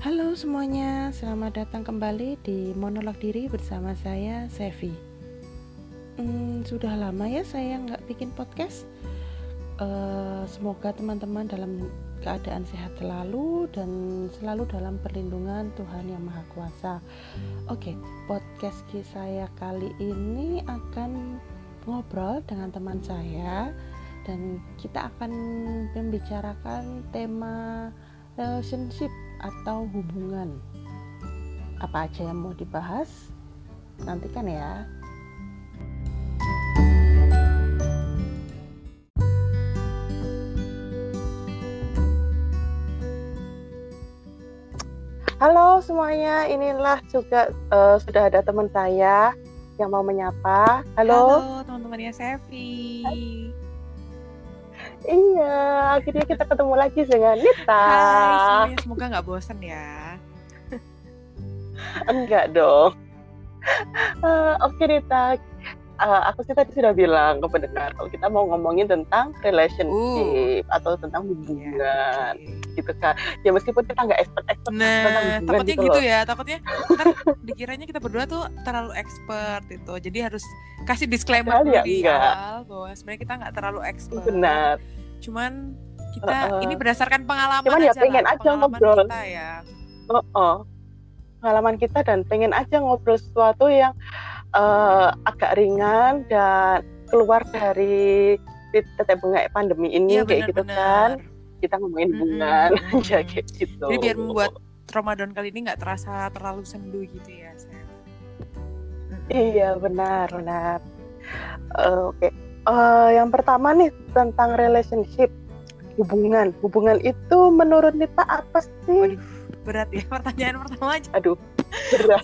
Halo semuanya, selamat datang kembali di Monolog Diri bersama saya, Sevi. Sudah lama ya saya nggak bikin podcast. Semoga teman-teman dalam keadaan sehat selalu dan selalu dalam perlindungan Tuhan yang Maha Kuasa. Oke, podcast saya kali ini akan ngobrol dengan teman saya dan kita akan membicarakan tema relationship atau hubungan. Apa aja yang mau dibahas? Nantikan ya. Halo semuanya, inilah juga sudah ada teman saya yang mau menyapa. Halo teman-temannya Sevi. Iya, akhirnya kita ketemu lagi dengan Nita. Hai semuanya, semoga nggak bosan ya. Enggak dong. Oke Nita, aku sih tadi sudah bilang ke pendengar kalau kita mau ngomongin tentang relationship atau tentang hubungan, gitu kan. Ya meskipun kita nggak expert tentang hubungan. Takutnya gitu ya, takutnya ntar dikiranya kita berdua tuh terlalu expert itu. Jadi harus kasih disclaimer dulu di awal bahwa sebenarnya kita nggak terlalu expert. Benar. Cuman kita ini berdasarkan pengalaman aja. Cuman ya pengen aja ngobrol. Pengalaman kita dan pengen aja ngobrol sesuatu yang agak ringan dan keluar dari tetek bengek pandemi ini ya, kayak gitu kan. Kita ngomongin hubungan aja kayak gitu. Jadi biar membuat Ramadan kali ini nggak terasa terlalu sendu gitu ya, Sam. Iya benar. Oke. Yang pertama nih tentang relationship, hubungan itu menurut Nita apa sih? Waduh, berat ya pertanyaan pertama aja. Aduh.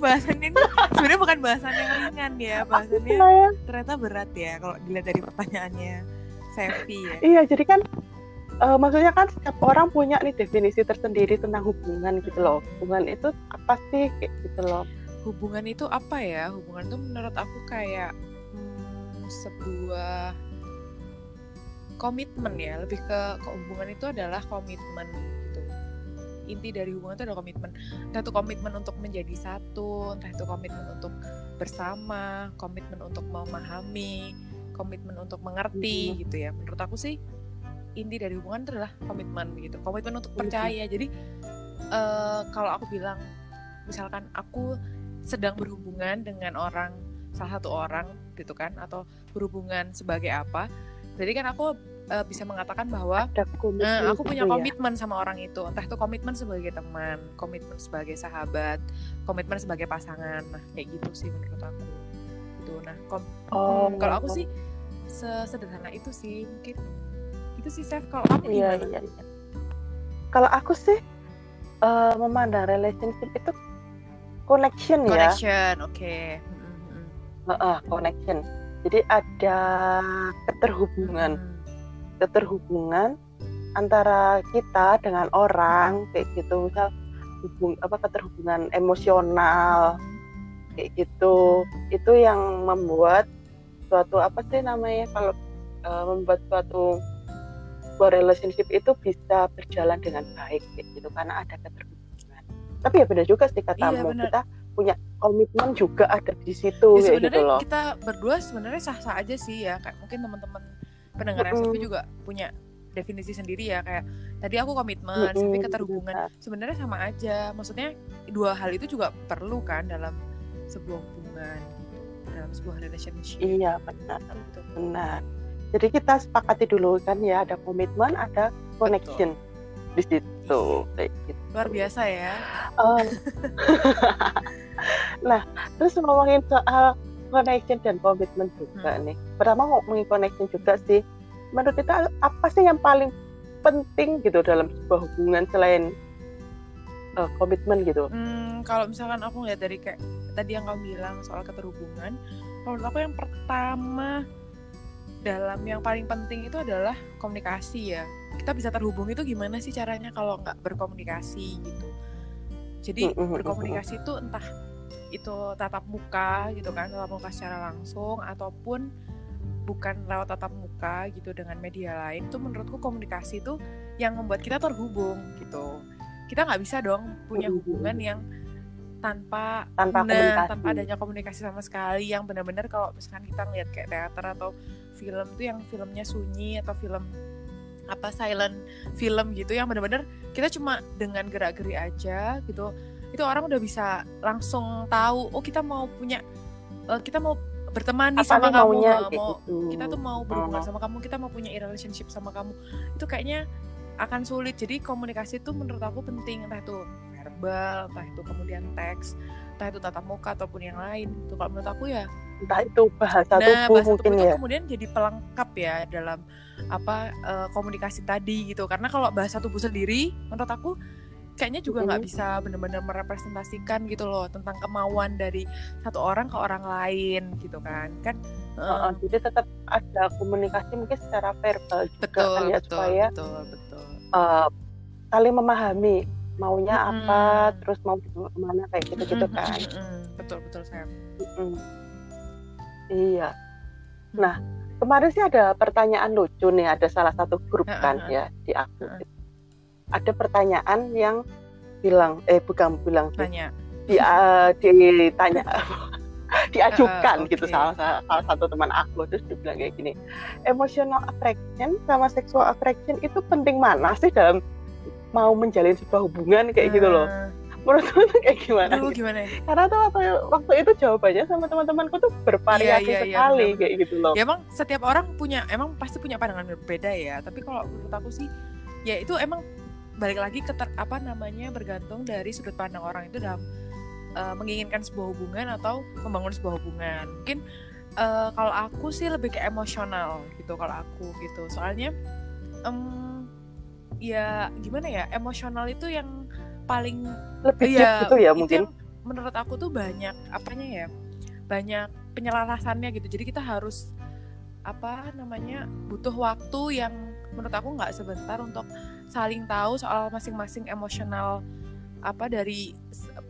Bahasannya ini sebenarnya bukan bahasan yang ringan ya, bahasannya ternyata berat ya kalau dilihat dari pertanyaannya Sevi ya. Iya, jadi kan maksudnya kan setiap orang punya nih definisi tersendiri tentang hubungan gitu loh. Hubungan itu apa sih kayak gitu loh. Hubungan itu apa ya? Hubungan itu menurut aku kayak sebuah komitmen ya, lebih ke hubungan itu adalah komitmen. Inti dari hubungan itu adalah komitmen. Entah itu komitmen untuk menjadi satu, entah itu komitmen untuk bersama, komitmen untuk memahami, komitmen untuk mengerti gitu ya. Menurut aku sih inti dari hubungan itu adalah komitmen gitu. Komitmen untuk percaya. Jadi kalau aku bilang misalkan aku sedang berhubungan dengan orang, salah satu orang gitu kan, atau berhubungan sebagai apa, jadi kan aku bisa mengatakan bahwa aku punya komitmen ya sama orang itu. Entah itu komitmen sebagai teman, komitmen sebagai sahabat, komitmen sebagai pasangan. Nah kayak gitu sih menurut aku itu. Nah kalau aku sih sesederhana itu sih. Mungkin itu sih Chef. Kalau kamu gimana? Iya. Kalau aku sih memandang relationship itu connection ya. Okay. Connection. Jadi ada keterhubungan antara kita dengan orang kayak gitu, misal keterhubungan emosional kayak gitu. Itu yang membuat suatu membuat suatu relationship itu bisa berjalan dengan baik kayak gitu, karena ada keterhubungan. Tapi ya benar juga sih katamu, kita punya komitmen juga ada di situ ya, kayak gitu loh. Kita berdua sebenarnya sah-sah aja sih ya, kayak mungkin teman-teman pendengar Sevi juga punya definisi sendiri ya, kayak tadi aku komitmen, Sevi keterhubungan. Sebenarnya sama aja, maksudnya dua hal itu juga perlu kan dalam sebuah hubungan, dalam sebuah relationship. Iya benar. Jadi kita sepakati dulu kan ya, ada komitmen, ada connection. Betul. Di situ kayak gitu. Luar biasa ya. Nah, terus ngomongin soal connection dan komitmen juga nih. Pertama ngomongin connection juga sih. Menurut kita apa sih yang paling penting gitu dalam sebuah hubungan selain komitmen gitu? Kalau misalkan aku ngeliat dari kayak tadi yang kamu bilang soal keterhubungan, menurut aku yang pertama dalam yang paling penting itu adalah komunikasi ya. Kita bisa terhubung itu gimana sih caranya kalau nggak berkomunikasi gitu. Jadi berkomunikasi itu entah itu tatap muka gitu kan, tatap muka secara langsung ataupun bukan lewat tatap muka gitu dengan media lain. Itu menurutku komunikasi itu yang membuat kita terhubung gitu. kita nggak bisa dong punya hubungan yang tanpa adanya komunikasi sama sekali, yang benar-benar kalau misalkan kita ngeliat kayak teater atau film tuh yang filmnya sunyi atau film apa silent film gitu, yang benar-benar kita cuma dengan gerak-geri aja gitu, itu orang udah bisa langsung tahu, oh kita mau punya, kita mau berteman nih sama kamu, kita tuh mau berhubungan sama kamu, kita mau punya relationship sama kamu, itu kayaknya akan sulit. Jadi komunikasi itu menurut aku penting, entah itu verbal, entah itu kemudian teks, entah itu tatap muka ataupun yang lain. Itu kalau menurut aku ya, entah itu bahasa tubuh mungkin ya. Nah, bahasa tubuh itu kemudian jadi pelengkap ya dalam komunikasi tadi gitu. Karena kalau bahasa tubuh sendiri menurut aku kayaknya juga nggak bisa benar-benar merepresentasikan gitu loh tentang kemauan dari satu orang ke orang lain gitu kan jadi tetap ada komunikasi mungkin secara verbal juga, betul, supaya saling memahami maunya apa, terus mau kemana kayak gitu-gitu kan. Betul Sam. Iya. Nah kemarin sih ada pertanyaan lucu nih, ada salah satu grup kan ya di aku. Ada pertanyaan yang diajukan gitu salah satu teman aku, terus dibilang kayak gini, emotional attraction sama sexual attraction itu penting mana sih dalam mau menjalin sebuah hubungan kayak gitu loh. Menurutku tuh kayak gimana? Karena tuh waktu itu jawabannya sama teman-temanku tuh bervariasi sekali kayak gitu loh. Ya emang setiap orang pasti punya pandangan berbeda ya, tapi kalau menurut aku sih ya itu emang balik lagi ke bergantung dari sudut pandang orang itu dalam menginginkan sebuah hubungan atau membangun sebuah hubungan. Mungkin kalau aku sih lebih ke emosional gitu kalau aku gitu. Soalnya ya gimana ya, emosional itu yang paling lebih ya, gitu ya mungkin. Menurut aku tuh banyak banyak penyelarasannya gitu. Jadi kita harus butuh waktu yang menurut aku nggak sebentar untuk saling tahu soal masing-masing emosional dari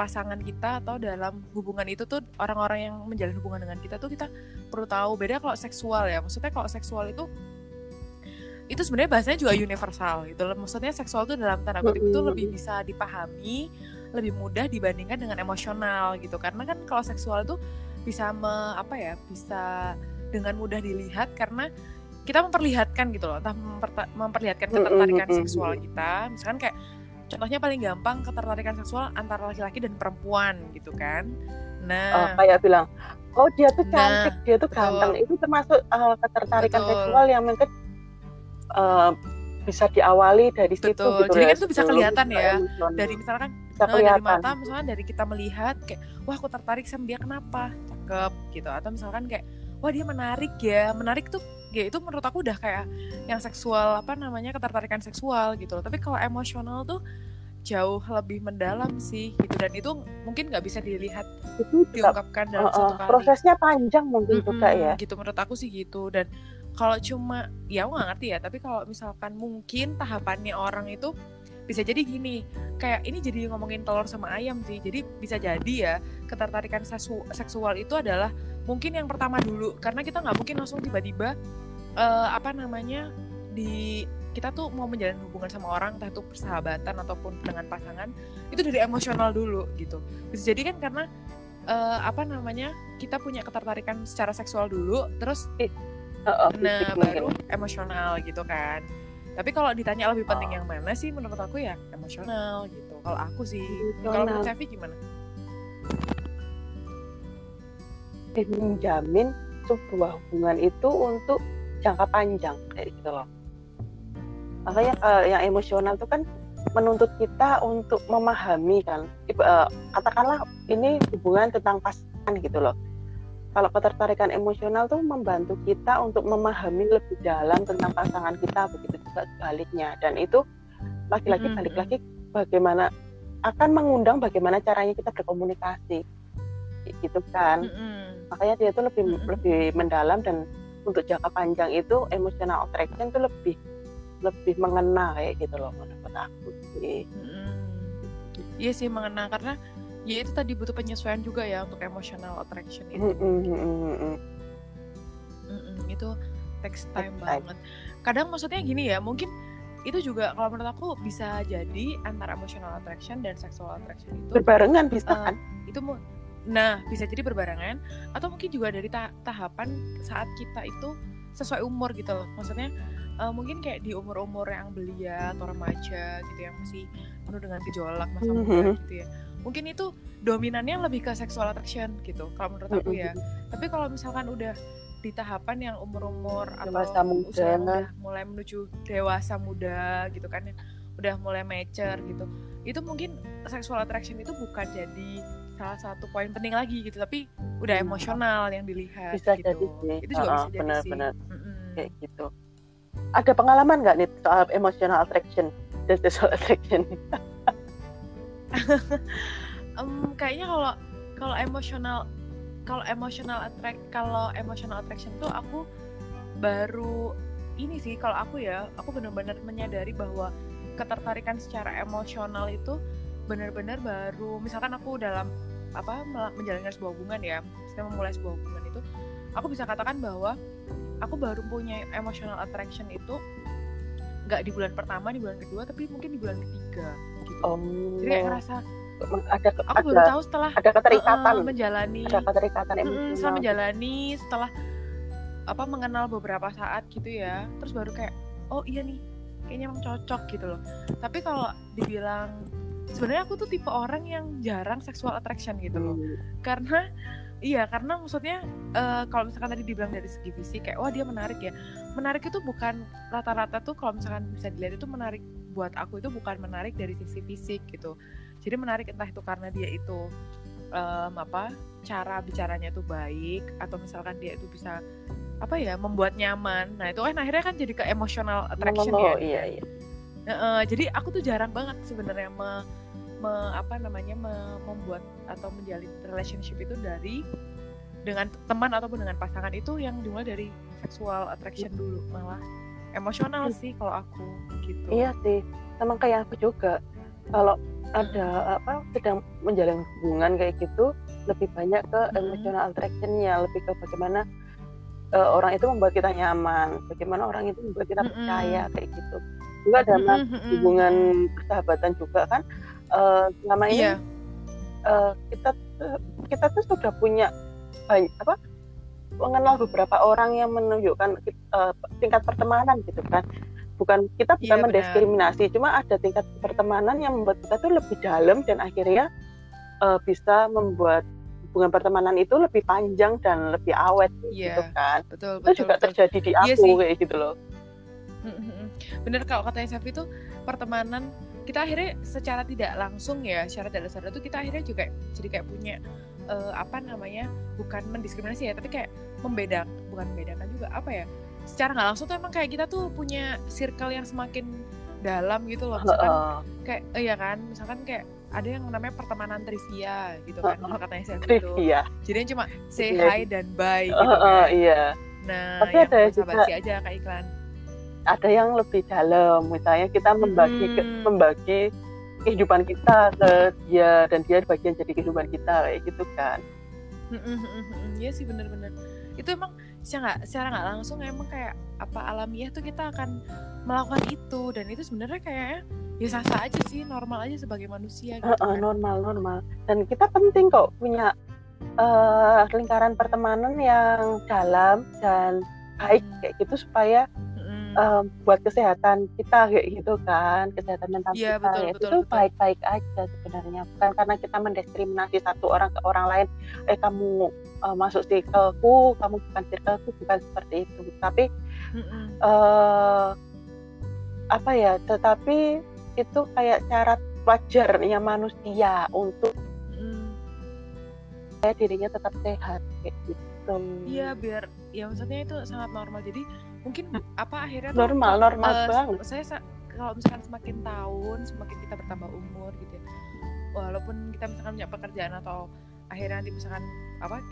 pasangan kita atau dalam hubungan itu tuh orang-orang yang menjalin hubungan dengan kita tuh kita perlu tahu. Beda kalau seksual ya, maksudnya kalau seksual itu sebenarnya bahasanya juga universal gitu. Maksudnya seksual tuh dalam tanda kutip itu lebih bisa dipahami, lebih mudah dibandingkan dengan emosional gitu. Karena kan kalau seksual tuh bisa bisa dengan mudah dilihat karena kita memperlihatkan gitu loh, entah memperlihatkan ketertarikan seksual kita, misalkan kayak contohnya paling gampang ketertarikan seksual antara laki-laki dan perempuan gitu kan. Nah kayak bilang, oh dia tuh cantik, dia tuh ganteng, itu termasuk ketertarikan seksual yang mungkin bisa diawali dari situ gitu. Jadi ya, kan itu bisa kelihatan ya, dari misalkan dari mata, misalkan dari kita melihat kayak, wah aku tertarik sama dia, kenapa? Cakep gitu. Atau misalkan kayak, wah dia menarik tuh. Ya itu menurut aku udah kayak yang seksual, ketertarikan seksual gitu loh. Tapi kalau emosional tuh jauh lebih mendalam sih gitu, dan itu mungkin nggak bisa dilihat itu diungkapkan dalam satu kali, prosesnya panjang mungkin juga ya gitu, menurut aku sih gitu. Dan kalau cuma ya aku nggak ngerti ya, tapi kalau misalkan mungkin tahapannya orang itu bisa jadi gini, kayak ini jadi ngomongin telur sama ayam sih. Jadi bisa jadi ya ketertarikan seksual itu adalah mungkin yang pertama dulu, karena kita nggak mungkin langsung tiba-tiba kita tuh mau menjalin hubungan sama orang, entah itu persahabatan ataupun dengan pasangan, itu dari emosional dulu gitu. Bisa jadi kan karena kita punya ketertarikan secara seksual dulu, terus baru emosional gitu kan. Tapi kalau ditanya lebih penting yang mana sih, menurut aku ya emosional gitu. Kalau aku sih, kalau menurut Sevi gimana? Menjamin sebuah hubungan itu untuk jangka panjang kayak gitu loh. Makanya yang emosional itu kan menuntut kita untuk memahami kan. Katakanlah ini hubungan tentang pasangan gitu loh. Kalau ketertarikan emosional tuh membantu kita untuk memahami lebih dalam tentang pasangan kita, begitu juga sebaliknya. Dan itu balik lagi bagaimana akan mengundang bagaimana caranya kita berkomunikasi, gitu kan. Makanya dia tuh lebih mendalam, dan untuk jangka panjang itu emotional attraction tuh lebih mengena kayak gitu loh menurut aku sih. Iya sih mengena, karena ya itu tadi butuh penyesuaian juga ya untuk emotional attraction itu. Itu takes time banget. Kadang maksudnya gini ya, mungkin itu juga kalau menurut aku bisa jadi antara emotional attraction dan sexual attraction itu berbarengan bisa kan? Itu bisa jadi berbarengan atau mungkin juga dari tahapan saat kita itu sesuai umur gitu loh. Maksudnya mungkin kayak di umur-umur yang belia atau remaja gitu yang masih penuh dengan gejolak masa muda gitu ya. Mungkin itu dominannya lebih ke sexual attraction gitu kalau menurut aku ya. Tapi kalau misalkan udah di tahapan yang umur-umur dewasa atau muda, usia udah mulai menuju dewasa muda gitu kan, udah mulai mature gitu, itu mungkin sexual attraction itu bukan jadi salah satu poin penting lagi gitu, tapi udah emosional yang dilihat bisa gitu. Jadi sih itu juga bisa jadi bener, sih bener. Kayak gitu. Ada pengalaman nggak nih soal emotional attraction dan sexual attraction? Kayaknya kalau emotional attraction tuh aku baru ini sih, kalau aku benar-benar menyadari bahwa ketertarikan secara emosional itu benar-benar baru, misalkan aku dalam menjalankan sebuah hubungan ya, setelah memulai sebuah hubungan itu aku bisa katakan bahwa aku baru punya emotional attraction itu nggak di bulan pertama, di bulan kedua, tapi mungkin di bulan ketiga gitu. Jadi kayak ngerasa baru tahu setelah ada keterikatan, menjalani ada keterikatan emosional setelah menjalani, setelah mengenal beberapa saat gitu ya, terus baru kayak oh iya nih kayaknya emang cocok gitu loh. Tapi kalau dibilang sebenarnya aku tuh tipe orang yang jarang sexual attraction gitu loh. Karena maksudnya kalau misalkan tadi dibilang dari segi fisik kayak wah dia menarik ya. Menarik itu bukan rata-rata tuh kalau misalkan bisa dilihat itu menarik buat aku itu bukan menarik dari sisi fisik gitu. Jadi menarik entah itu karena dia itu cara bicaranya tuh baik atau misalkan dia itu bisa membuat nyaman. Nah, itu kan akhirnya kan jadi ke emotional attraction ya. Iya. Jadi aku tuh jarang banget sebenarnya membuat atau menjalin relationship itu dengan teman ataupun dengan pasangan, itu yang dimulai dari sexual attraction dulu, malah emosional sih kalau aku gitu. Iya sih, sama kayak aku juga. Kalau ada sedang menjalin hubungan kayak gitu, lebih banyak ke emotional attraction-nya, lebih ke bagaimana orang itu membuat kita nyaman, bagaimana orang itu membuat kita percaya kayak gitu. Juga dalam hubungan persahabatan juga kan selama ini kita tuh sudah punya mengenal beberapa orang yang menunjukkan tingkat pertemanan gitu kan, bukan kita bukan mendiskriminasi, cuma ada tingkat pertemanan yang membuat kita tuh lebih dalam dan akhirnya bisa membuat hubungan pertemanan itu lebih panjang dan lebih awet gitu kan. Betul, itu juga terjadi di aku kayak gitu loh. Bener kalau katanya Sevi tuh, pertemanan kita akhirnya secara tidak langsung ya, secara tidak sadar tuh kita akhirnya juga jadi kayak punya bukan mendiskriminasi ya, tapi kayak membedakan juga secara nggak langsung tuh emang kayak kita tuh punya circle yang semakin dalam gitu loh. Misalkan kayak misalkan kayak ada yang namanya pertemanan Trivia gitu kan, kalau katanya Sevi itu jadi cuma say hi dan bye gitu kan. Nah tapi yang ada sahabat sih aja kayak iklan. Ada yang lebih dalam, misalnya kita membagi kehidupan kita ke dia dan dia bagian jadi kehidupan kita kayak gitu kan. Iya sih benar-benar. Itu emang secara nggak langsung emang kayak alamiah tuh kita akan melakukan itu, dan itu sebenarnya kayaknya ya sah-sah aja sih, normal aja sebagai manusia gitu kan. Normal. Dan kita penting kok punya lingkaran pertemanan yang dalam dan baik kayak gitu supaya buat kesehatan kita kayak gitu kan, kesehatan mental kita ya, itu baik-baik aja sebenarnya, bukan karena kita mendiskriminasi satu orang ke orang lain, kamu masuk circleku, kamu bukan circleku, bukan seperti itu, tapi tetapi itu kayak syarat wajarnya manusia untuk dirinya tetap sehat kayak gitu. Iya, biar ya maksudnya itu sangat normal, jadi mungkin akhirnya normal banget. Saya kalau misalkan semakin tahun semakin kita bertambah umur gitu ya, walaupun kita misalkan punya pekerjaan atau akhirnya nanti misalkan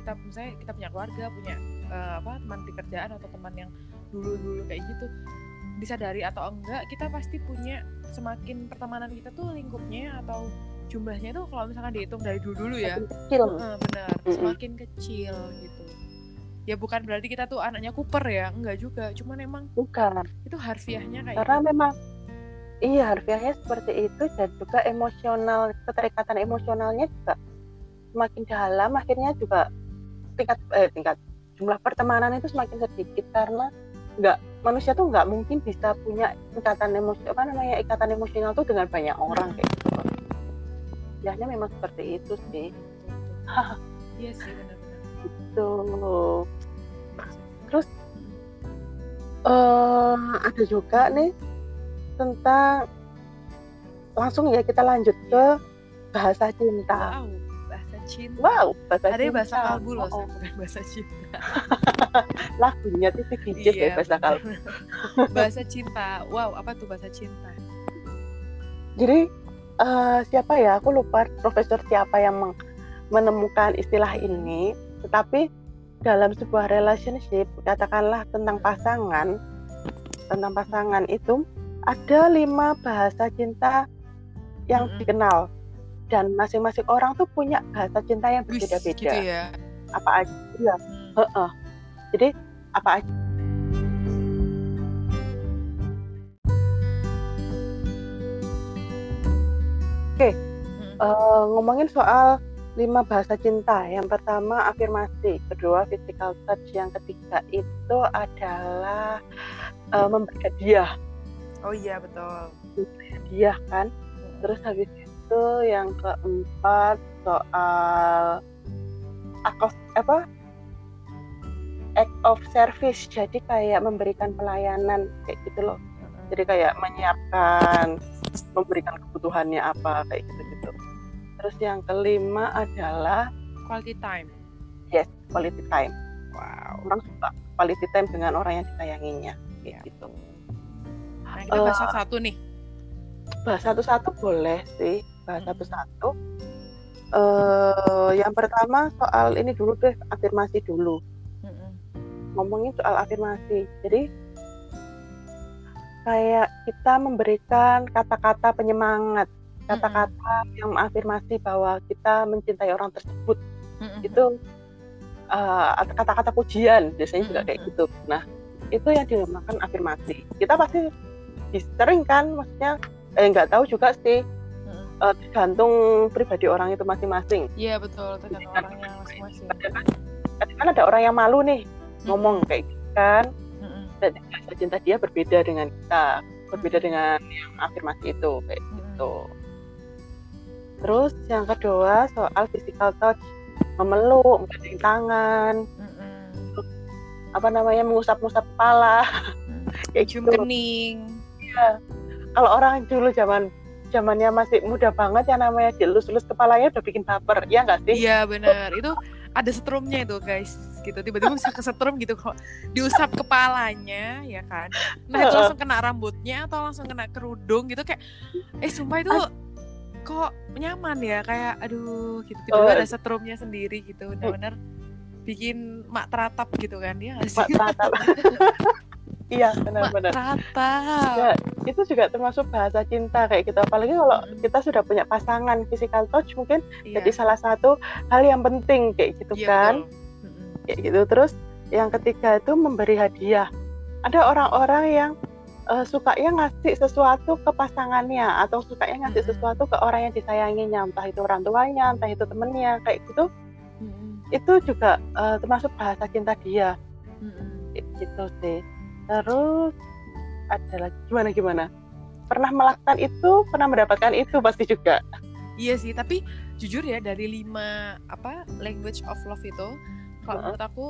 kita punya keluarga, punya teman di kerjaan atau teman yang dulu kayak gitu, disadari atau enggak kita pasti punya, semakin pertemanan kita tuh lingkupnya atau jumlahnya tuh kalau misalkan dihitung dari dulu ya kecil. Benar, semakin kecil gitu. Ya bukan berarti kita tuh anaknya Cooper ya, enggak juga. Cuman emang bukan. Itu harfiahnya kayak karena gitu. Memang Iya, harfiahnya seperti itu, dan juga emosional, keterikatan emosionalnya juga semakin dalam. Akhirnya juga tingkat jumlah pertemanan itu semakin sedikit, karena manusia tuh nggak mungkin bisa punya ikatan emosional tuh dengan banyak orang kayak gitu. Jadinya memang seperti itu sih. Iya sih, benar-benar. Itu. Terus ada juga nih tentang, langsung ya kita lanjut ke bahasa cinta. Wow, bahasa cinta. Ada bahasa kalbu loh, bukan bahasa cinta. Lagunya tuh kicik ya, bahasa kalbu. Bahasa cinta. Wow, apa tuh bahasa cinta? Jadi siapa ya? Aku lupa profesor siapa yang menemukan istilah ini, tetapi dalam sebuah relationship, katakanlah tentang pasangan itu ada 5 bahasa cinta yang dikenal, dan masing-masing orang tuh punya bahasa cinta yang berbeda-beda. Gitu ya. Apa aja? Ya. Jadi apa aja? Oke, ngomongin soal 5 bahasa cinta. Yang pertama afirmasi, kedua physical touch, yang ketiga itu adalah memberi hadiah. Oh iya, betul. Hadiah kan. Terus habis itu yang keempat soal act of service. Jadi kayak memberikan pelayanan kayak gitu loh. Jadi kayak menyiapkan, memberikan kebutuhannya apa kayak gitu-gitu. Terus yang kelima adalah quality time. Yes, quality time. Wow. Orang suka quality time dengan orang yang disayanginya kayak gitu. Nah, kita bahas satu-satu nih. Bahas satu-satu boleh sih. Bahas satu-satu. Yang pertama soal ini dulu deh, afirmasi dulu. Ngomongin soal afirmasi. Jadi kayak kita memberikan kata-kata penyemangat, kata-kata yang afirmasi bahwa kita mencintai orang tersebut. Itu kata-kata pujian biasanya juga kayak gitu. Nah, itu yang dinamakan afirmasi. Kita pasti sering kan, maksudnya nggak tahu juga sih, tergantung pribadi orang itu masing-masing. Iya, betul, tergantung orangnya masing-masing. Kadang-kadang ada orang yang malu nih ngomong kayak gitu kan, dan bahasa cinta dia berbeda dengan kita, berbeda dengan yang afirmasi itu kayak gitu. Terus yang kedua soal physical touch, memeluk, menggandeng tangan, mengusap-ngusap kepala, kayak cium gitu. Kening. Ya. Kalau orang dulu zamannya masih muda banget, yang namanya dilus-lus kepalanya udah bikin baper, ya nggak sih? Iya, benar. Itu ada setrumnya itu, guys. Gitu, tiba-tiba bisa kesetrum gitu kok. Diusap kepalanya, ya kan? Nah, itu langsung kena rambutnya atau langsung kena kerudung gitu, kayak sumpah itu kok nyaman ya, kayak aduh gitu. Tiba-tiba ada setrumnya sendiri gitu. Benar-benar bikin mak teratap gitu kan, dia nggak sih? Mak teratap. Iya, benar-benar. Ya, itu juga termasuk bahasa cinta kayak gitu. Apalagi kalau kita sudah punya pasangan, physical touch mungkin jadi salah satu hal yang penting kayak gitu kan. Kayak gitu. Terus yang ketiga itu memberi hadiah. Ada orang-orang yang sukanya ngasih sesuatu ke pasangannya, atau sukanya ngasih sesuatu ke orang yang disayanginya, entah itu orang tuanya, entah itu temennya kayak gitu. Itu juga termasuk bahasa cinta dia. Gitu sih. Terus ada lagi gimana? Pernah melakukan itu, pernah mendapatkan itu pasti juga. Iya sih, tapi jujur ya dari 5 language of love itu, kalau menurut aku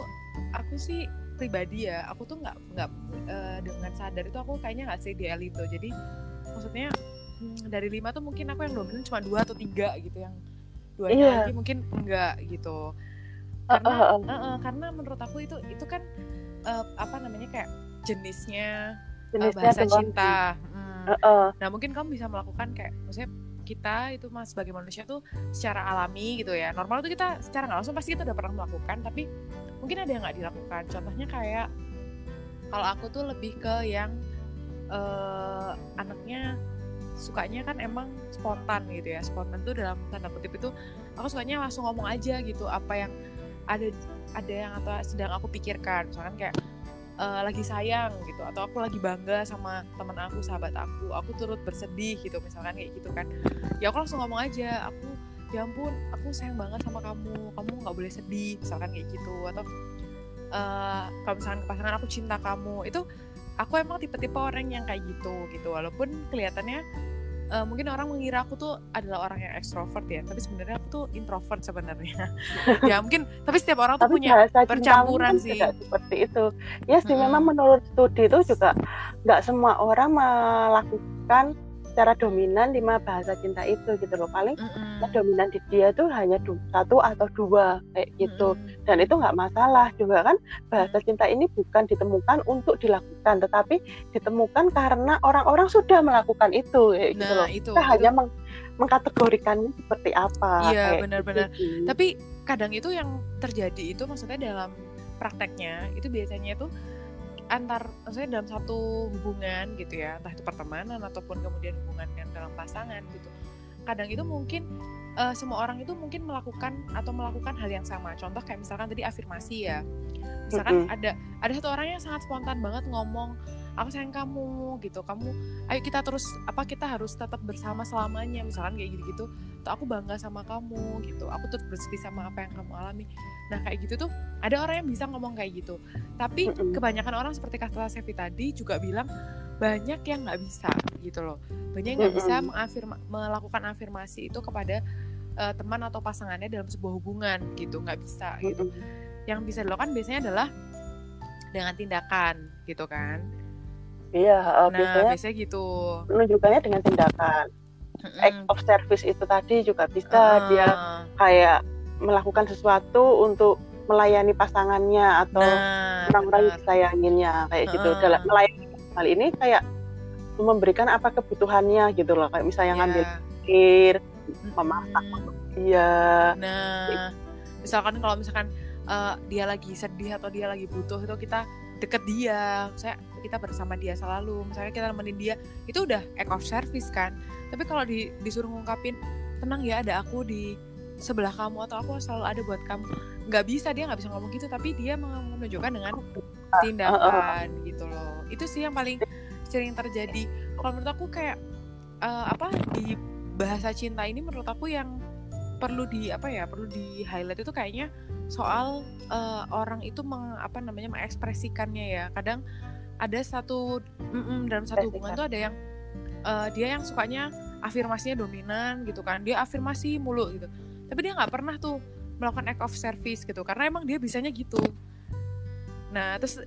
sih pribadi ya, aku tuh nggak dengan sadar itu aku kayaknya nggak CDL itu. Jadi maksudnya dari 5 tuh mungkin aku yang dominan cuma 2 atau 3 gitu, yang 2-nya lagi mungkin enggak gitu. Karena menurut aku itu kan kayak jenisnya bahasa cinta. Nah, mungkin kamu bisa melakukan kayak, maksudnya kita itu mas sebagai manusia tuh secara alami gitu ya. Normal tuh kita secara nggak langsung pasti kita udah pernah melakukan, tapi mungkin ada yang nggak dilakukan. Contohnya kayak kalau aku tuh lebih ke yang anaknya sukanya kan emang spontan gitu ya. Spontan tuh dalam tanda kutip itu aku sukanya langsung ngomong aja gitu, apa yang ada yang atau sedang aku pikirkan. Misalkan kayak lagi sayang gitu, atau aku lagi bangga sama teman aku, sahabat aku turut bersedih gitu, misalkan kayak gitu kan. Ya aku langsung ngomong aja, aku ya ampun, aku sayang banget sama kamu nggak boleh sedih, misalkan kayak gitu. Atau kalau misalkan ke pasangan, aku cinta kamu. Itu aku emang tipe-tipe orang yang kayak gitu, walaupun kelihatannya mungkin orang mengira aku tuh adalah orang yang ekstrovert ya, tapi sebenarnya aku tuh introvert sebenarnya. Ya mungkin, tapi setiap orang tuh punya percampuran sih. Tidak seperti itu. Ya sih, memang menurut studi itu juga nggak semua orang melakukan secara dominan 5 bahasa cinta itu gitu loh. Paling dominan di dia tuh hanya 1 atau 2 kayak gitu. Dan itu nggak masalah juga kan. Bahasa cinta ini bukan ditemukan untuk dilakukan, tetapi ditemukan karena orang-orang sudah melakukan itu kayak gitu loh. Kita hanya mengkategorikannya seperti apa. Iya benar-benar. Gitu. Tapi kadang itu yang terjadi itu maksudnya dalam prakteknya itu biasanya tuh maksudnya dalam satu hubungan gitu ya, entah itu pertemanan ataupun kemudian hubungan yang dalam pasangan gitu. Kadang itu mungkin semua orang itu mungkin melakukan hal yang sama. Contoh kayak misalkan tadi afirmasi ya. Misalkan ada satu orang yang sangat spontan banget ngomong, aku sayang kamu gitu. Kamu ayo kita harus tetap bersama selamanya, misalkan kayak gitu-gitu. Atau aku bangga sama kamu gitu. Aku turut bersedih sama apa yang kamu alami. Nah kayak gitu tuh ada orang yang bisa ngomong kayak gitu, tapi kebanyakan orang seperti kata Sevi tadi juga bilang banyak yang nggak bisa gitu loh, banyak yang nggak bisa melakukan afirmasi itu kepada teman atau pasangannya dalam sebuah hubungan gitu, nggak bisa gitu. Yang bisa dilakukan biasanya adalah dengan tindakan gitu kan. Iya, biasanya gitu menunjukkannya dengan tindakan. Act of service itu tadi juga bisa, dia kayak melakukan sesuatu untuk melayani pasangannya atau orang-orang yang disayanginnya kayak gitu. Dalam melayani hal ini kayak memberikan apa kebutuhannya gitu loh, kayak misalnya ngambil air, memasak untuk dia. Misalkan kalau misalkan dia lagi sedih atau dia lagi butuh, itu kita deket dia, misalnya kita bersama dia selalu, misalnya kita nemenin dia, itu udah act of service kan. Tapi kalau disuruh ngungkapin, tenang ya ada aku di sebelah kamu atau aku selalu ada buat kamu, nggak bisa, dia nggak bisa ngomong gitu, tapi dia menunjukkan dengan tindakan gitu loh. Itu sih yang paling sering terjadi kalau menurut aku, kayak di bahasa cinta ini menurut aku yang perlu di highlight itu kayaknya soal orang itu mengekspresikannya ya. Kadang ada dalam satu hubungan tuh ada yang dia yang sukanya afirmasinya dominan gitu kan, dia afirmasi mulu gitu, tapi dia nggak pernah tuh melakukan act of service gitu, karena emang dia bisanya gitu. Nah terus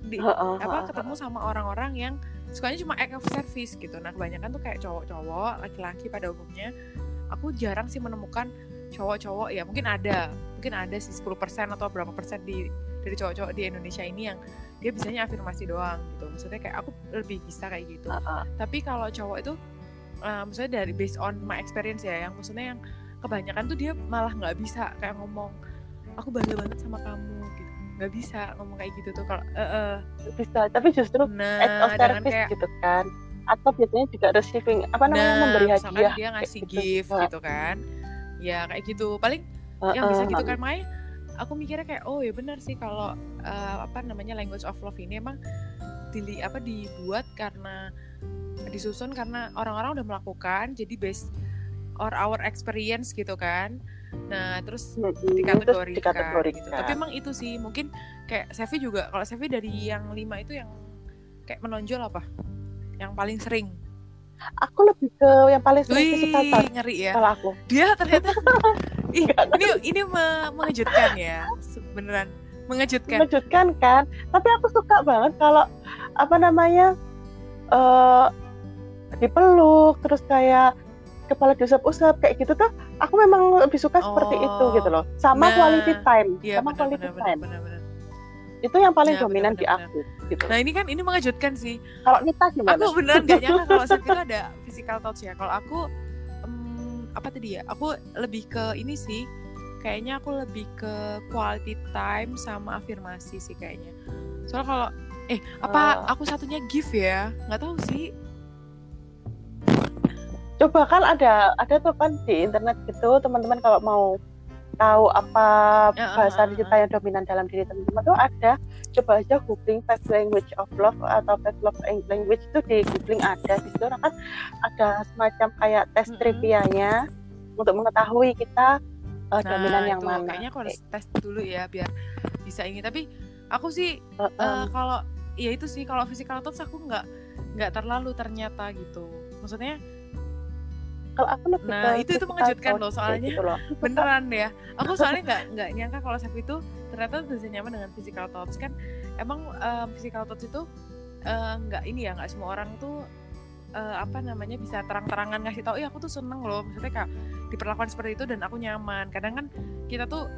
ketemu sama orang-orang yang sukanya cuma act of service gitu. Nah kebanyakan tuh kayak cowok-cowok, laki-laki pada umumnya. Aku jarang sih menemukan cowok-cowok, ya mungkin ada sih 10% atau berapa persen dari cowok-cowok di Indonesia ini yang dia bisanya afirmasi doang gitu. Maksudnya kayak aku lebih bisa kayak gitu. Tapi kalau cowok itu maksudnya dari based on my experience ya, yang maksudnya yang kebanyakan tuh dia malah nggak bisa kayak ngomong aku bangga banget sama kamu gitu, nggak bisa ngomong kayak gitu tuh kalau bisa, tapi justru act of service kayak, gitu kan, atau biasanya juga receiving memberi hadiah, dia ngasih gitu, gift gitu kan ya, kayak gitu paling yang bisa gitu kan. Makanya aku mikirnya kayak oh ya benar sih kalau language of love ini emang dibuat karena disusun karena orang-orang udah melakukan, jadi based or our experience gitu kan. Nah terus dikategorikan. Gitu. Tapi emang itu sih mungkin kayak Sevi juga, kalau Sevi dari yang 5 itu yang kayak menonjol apa? Yang paling sering? Aku lebih ke yang paling sering kesempatan. Ngeri ya. Kalau aku. Dia ternyata ini mengejutkan ya, beneran mengejutkan. Mengejutkan kan? Tapi aku suka banget kalau dipeluk terus kayak kepala diusap-usap kayak gitu tuh, aku memang lebih suka seperti itu gitu loh. Sama quality time, ya, sama quality time. Bener. Itu yang paling dominan di aku. Gitu. Nah ini kan ini mengejutkan sih. Kalau Nita gimana? Aku beneran gak nyangka kalau saat itu ada physical touch ya. Kalau aku aku lebih ke ini sih. Kayaknya aku lebih ke quality time sama afirmasi sih kayaknya. Soalnya kalau aku satunya gift ya, nggak tahu sih. Coba kan ada tuh kan di internet gitu, teman-teman kalau mau tahu apa bahasa kita yang dominan dalam diri teman-teman tuh ada. Coba aja googling five language of love atau five love language, itu di googling ada. Di situ orang kan ada semacam kayak tes trivianya untuk mengetahui kita dominan yang itu, mana. Kayaknya aku harus tes dulu ya biar bisa ini. Tapi aku sih kalau ya itu sih, kalau physical touch aku nggak terlalu ternyata gitu. Maksudnya kalau aku lebih itu mengejutkan loh soalnya gitu loh. Beneran ya, aku soalnya nggak nyangka kalau Sevi itu ternyata bisa nyaman dengan physical touch. Kan emang physical touch itu nggak semua orang tuh bisa terang-terangan ngasih tahu aku tuh seneng loh, maksudnya kayak diperlakukan seperti itu dan aku nyaman. Kadang kan kita tuh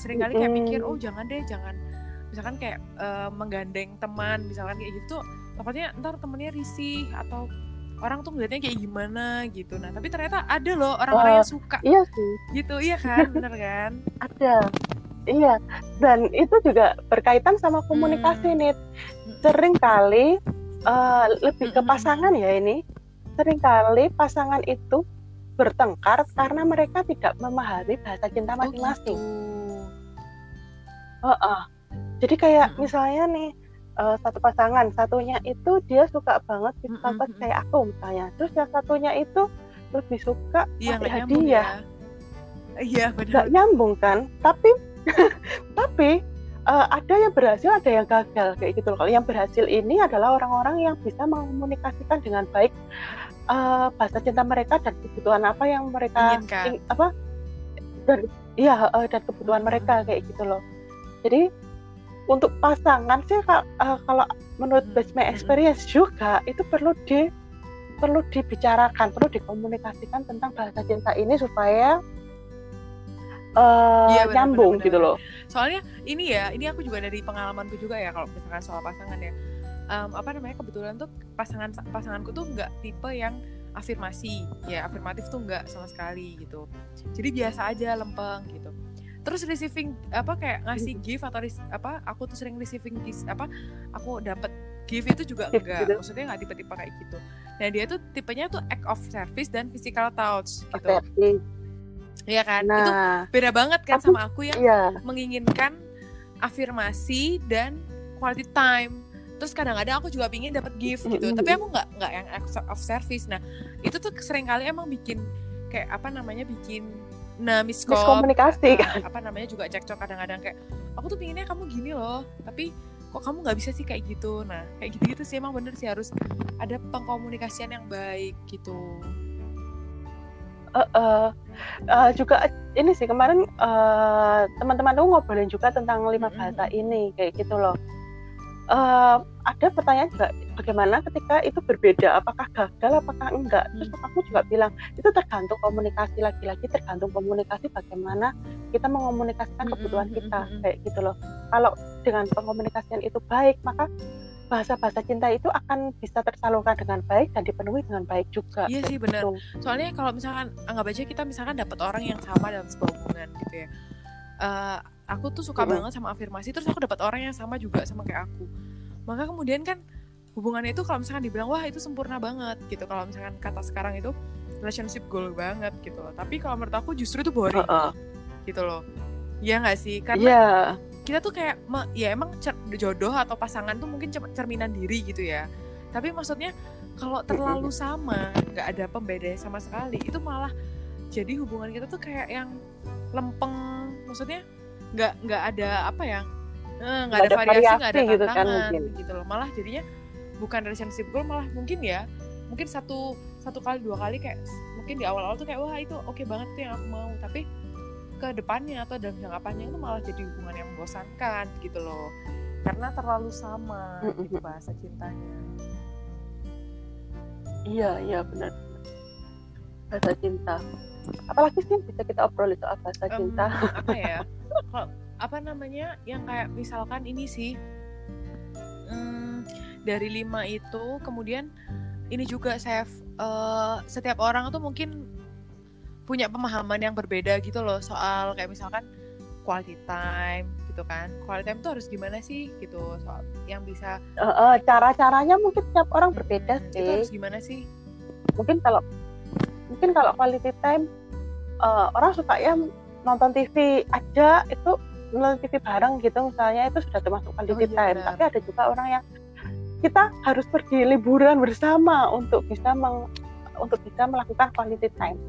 sering kali kayak mikir jangan misalkan kayak menggandeng teman misalkan kayak gitu, takutnya ntar temennya risih atau orang tuh ngeliatnya kayak gimana gitu. Nah tapi ternyata ada loh orang-orang yang suka. Iya sih. Gitu, iya kan, bener kan? Ada. Iya. Dan itu juga berkaitan sama komunikasi nih. Sering kali lebih ke pasangan ya ini. Sering kali pasangan itu bertengkar karena mereka tidak memahami bahasa cinta masing-masing. Jadi kayak misalnya nih. Satu pasangan, satunya itu dia suka banget physical touch kayak aku misalnya, terus yang satunya itu lebih suka kasih hadiah. Iya benar. Gak nyambung kan? Tapi ada yang berhasil, ada yang gagal kayak gitu. Kalau yang berhasil ini adalah orang-orang yang bisa mengkomunikasikan dengan baik bahasa cinta mereka dan kebutuhan apa yang mereka dan kebutuhan mereka kayak gitu loh. Jadi untuk pasangan sih kalau menurut based my experience juga itu perlu dibicarakan, perlu dikomunikasikan tentang bahasa cinta ini supaya nyambung gitu loh. Soalnya ini aku juga dari pengalamanku juga ya kalau misalkan soal pasangan ya. Kebetulan tuh pasanganku tuh nggak tipe yang afirmasi, ya afirmatif tuh nggak sama sekali gitu. Jadi biasa aja, lempeng gitu. Terus receiving ngasih gift atau aku tuh sering receiving gift aku dapat gift itu juga enggak, maksudnya enggak tipe-tipe kayak gitu. Nah dia tuh tipenya tuh act of service dan physical touch gitu. Iya kan? Nah, itu beda banget kan sama aku yang menginginkan afirmasi dan quality time. Terus kadang-kadang aku juga pingin dapat gift gitu, tapi aku enggak yang act of service. Nah itu tuh sering kali emang bikin kayak bikin miskomunikasi kan. Juga cekcok kadang-kadang kayak aku tuh pinginnya kamu gini loh, tapi kok kamu nggak bisa sih kayak gitu. Nah kayak gitu-gitu sih emang bener sih harus ada pengkomunikasian yang baik gitu. Juga ini sih kemarin teman-teman tuh ngobrolin juga tentang 5 bahasa ini kayak gitu loh. Ada pertanyaan juga, bagaimana ketika itu berbeda, apakah gagal, apakah enggak. Terus aku juga bilang, itu tergantung komunikasi, lagi-lagi tergantung komunikasi bagaimana kita mengomunikasikan kebutuhan kita, kayak gitu loh. Kalau dengan pengkomunikasian itu baik, maka bahasa-bahasa cinta itu akan bisa tersalurkan dengan baik dan dipenuhi dengan baik juga. Iya sih benar. Soalnya kalau misalkan, anggap aja kita misalkan dapat orang yang sama dalam sebuah hubungan gitu ya. Aku tuh suka banget sama afirmasi, terus aku dapat orang yang sama juga sama kayak aku. Maka kemudian kan hubungannya itu kalau misalkan dibilang wah itu sempurna banget gitu. Kalau misalkan kata sekarang itu relationship goal banget gitu loh. Tapi kalau menurut aku justru itu boring gitu loh. Iya nggak sih? Karena kita tuh kayak emang jodoh atau pasangan tuh mungkin cerminan diri gitu ya. Tapi maksudnya kalau terlalu sama, nggak ada pembedanya sama sekali, itu malah jadi hubungan kita tuh kayak yang lempeng. Maksudnya nggak ada nggak ada variasi, nggak ada tantangan gitu, kan, gitu loh. Malah jadinya bukan relationship goal, malah mungkin satu kali dua kali kayak mungkin di awal-awal tuh kayak wah itu oke banget tuh yang aku mau, tapi ke depannya atau dalam jangka panjang itu malah jadi hubungan yang membosankan gitu loh, karena terlalu sama gitu bahasa cintanya. Iya benar, bahasa cinta. Apalagi sih bisa kita obrolin soal bahasa cinta? Yang kayak misalkan ini sih dari 5 itu, kemudian ini juga saya setiap orang tuh mungkin punya pemahaman yang berbeda gitu loh soal kayak misalkan quality time gitu kan. Quality time tuh harus gimana sih gitu, soal yang bisa cara-caranya mungkin setiap orang berbeda sih. Itu harus gimana sih? Mungkin kalau quality time orang suka yang nonton TV aja itu nonton TV bareng gitu misalnya, itu sudah termasuk quality time. Tapi ada juga orang yang kita harus pergi liburan bersama untuk bisa melakukan quality time.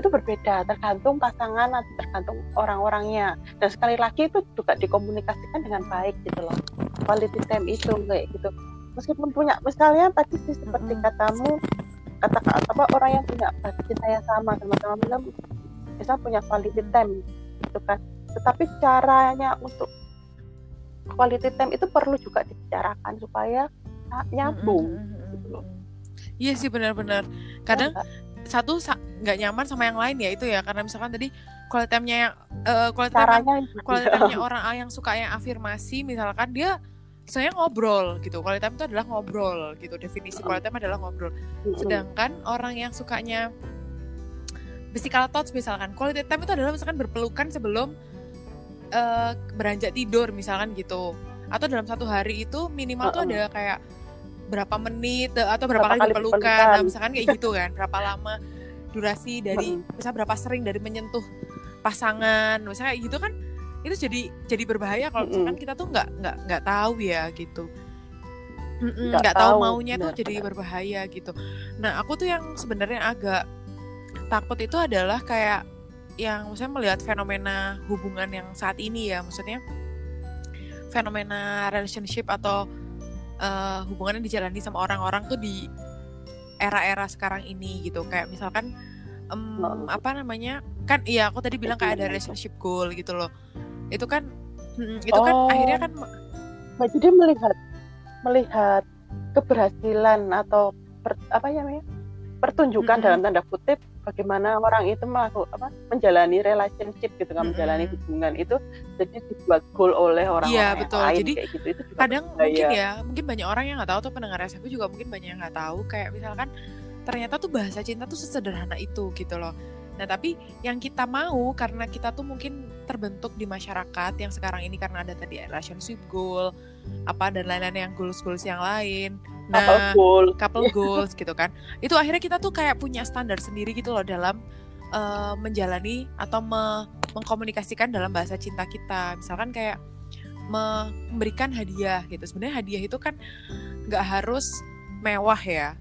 Itu berbeda, tergantung pasangan atau tergantung orang-orangnya. Dan sekali lagi itu juga dikomunikasikan dengan baik gitu loh, quality time itu kayak gitu. Meskipun punya, misalnya tadi sih seperti katamu, kata orang yang punya cinta yang sama, sama-sama bilang bisa punya quality time gitu kan. Tetapi caranya untuk quality time itu perlu juga dibicarakan supaya nyambung gitu loh. Iya sih, benar-benar. Kadang satu nggak nyaman sama yang lain ya, itu ya karena misalkan tadi quality time-nya yang quality time-nya orang yang suka yang afirmasi misalkan, dia saya ngobrol gitu. Quality time itu adalah ngobrol gitu, definisi quality time adalah ngobrol. Sedangkan orang yang sukanya physical touch misalkan, quality time itu adalah misalkan berpelukan sebelum beranjak tidur misalkan gitu, atau dalam satu hari itu minimal tuh ada kayak berapa menit atau berapa kali dipelukan. Nah, misalkan kayak gitu kan, berapa lama durasi dari misalnya berapa sering dari menyentuh pasangan misalnya kayak gitu kan, itu jadi berbahaya kalau misalkan kita tuh nggak tahu ya gitu, nggak tahu maunya tuh jadi berbahaya gitu. Nah, aku tuh yang sebenarnya agak takut itu adalah kayak yang misalnya melihat fenomena hubungan yang saat ini ya, maksudnya fenomena relationship atau hubungan yang dijalani sama orang-orang tuh di era-era sekarang ini gitu. Kayak misalkan kan iya aku tadi bilang kayak ada relationship goal gitu loh. Itu kan kan akhirnya kan jadi melihat keberhasilan atau pertunjukan dalam tanda kutip, bagaimana orang itu menjalani relationship gitu kan, menjalani hubungan itu jadi dibuat goal oleh orang-orang lain. Jadi kayak gitu. Itu kadang mungkin banyak orang yang nggak tahu tuh, pendengar Sevi juga mungkin banyak yang nggak tahu kayak misalkan ternyata tuh bahasa cinta tuh sesederhana itu gitu loh. Nah, tapi yang kita mau karena kita tuh mungkin terbentuk di masyarakat yang sekarang ini karena ada tadi relationship goal dan lain-lain yang goals yang lain. Nah, couple goals gitu kan. Itu akhirnya kita tuh kayak punya standar sendiri gitu loh dalam menjalani atau mengkomunikasikan dalam bahasa cinta kita. Misalkan kayak memberikan hadiah gitu. Sebenarnya hadiah itu kan nggak harus mewah ya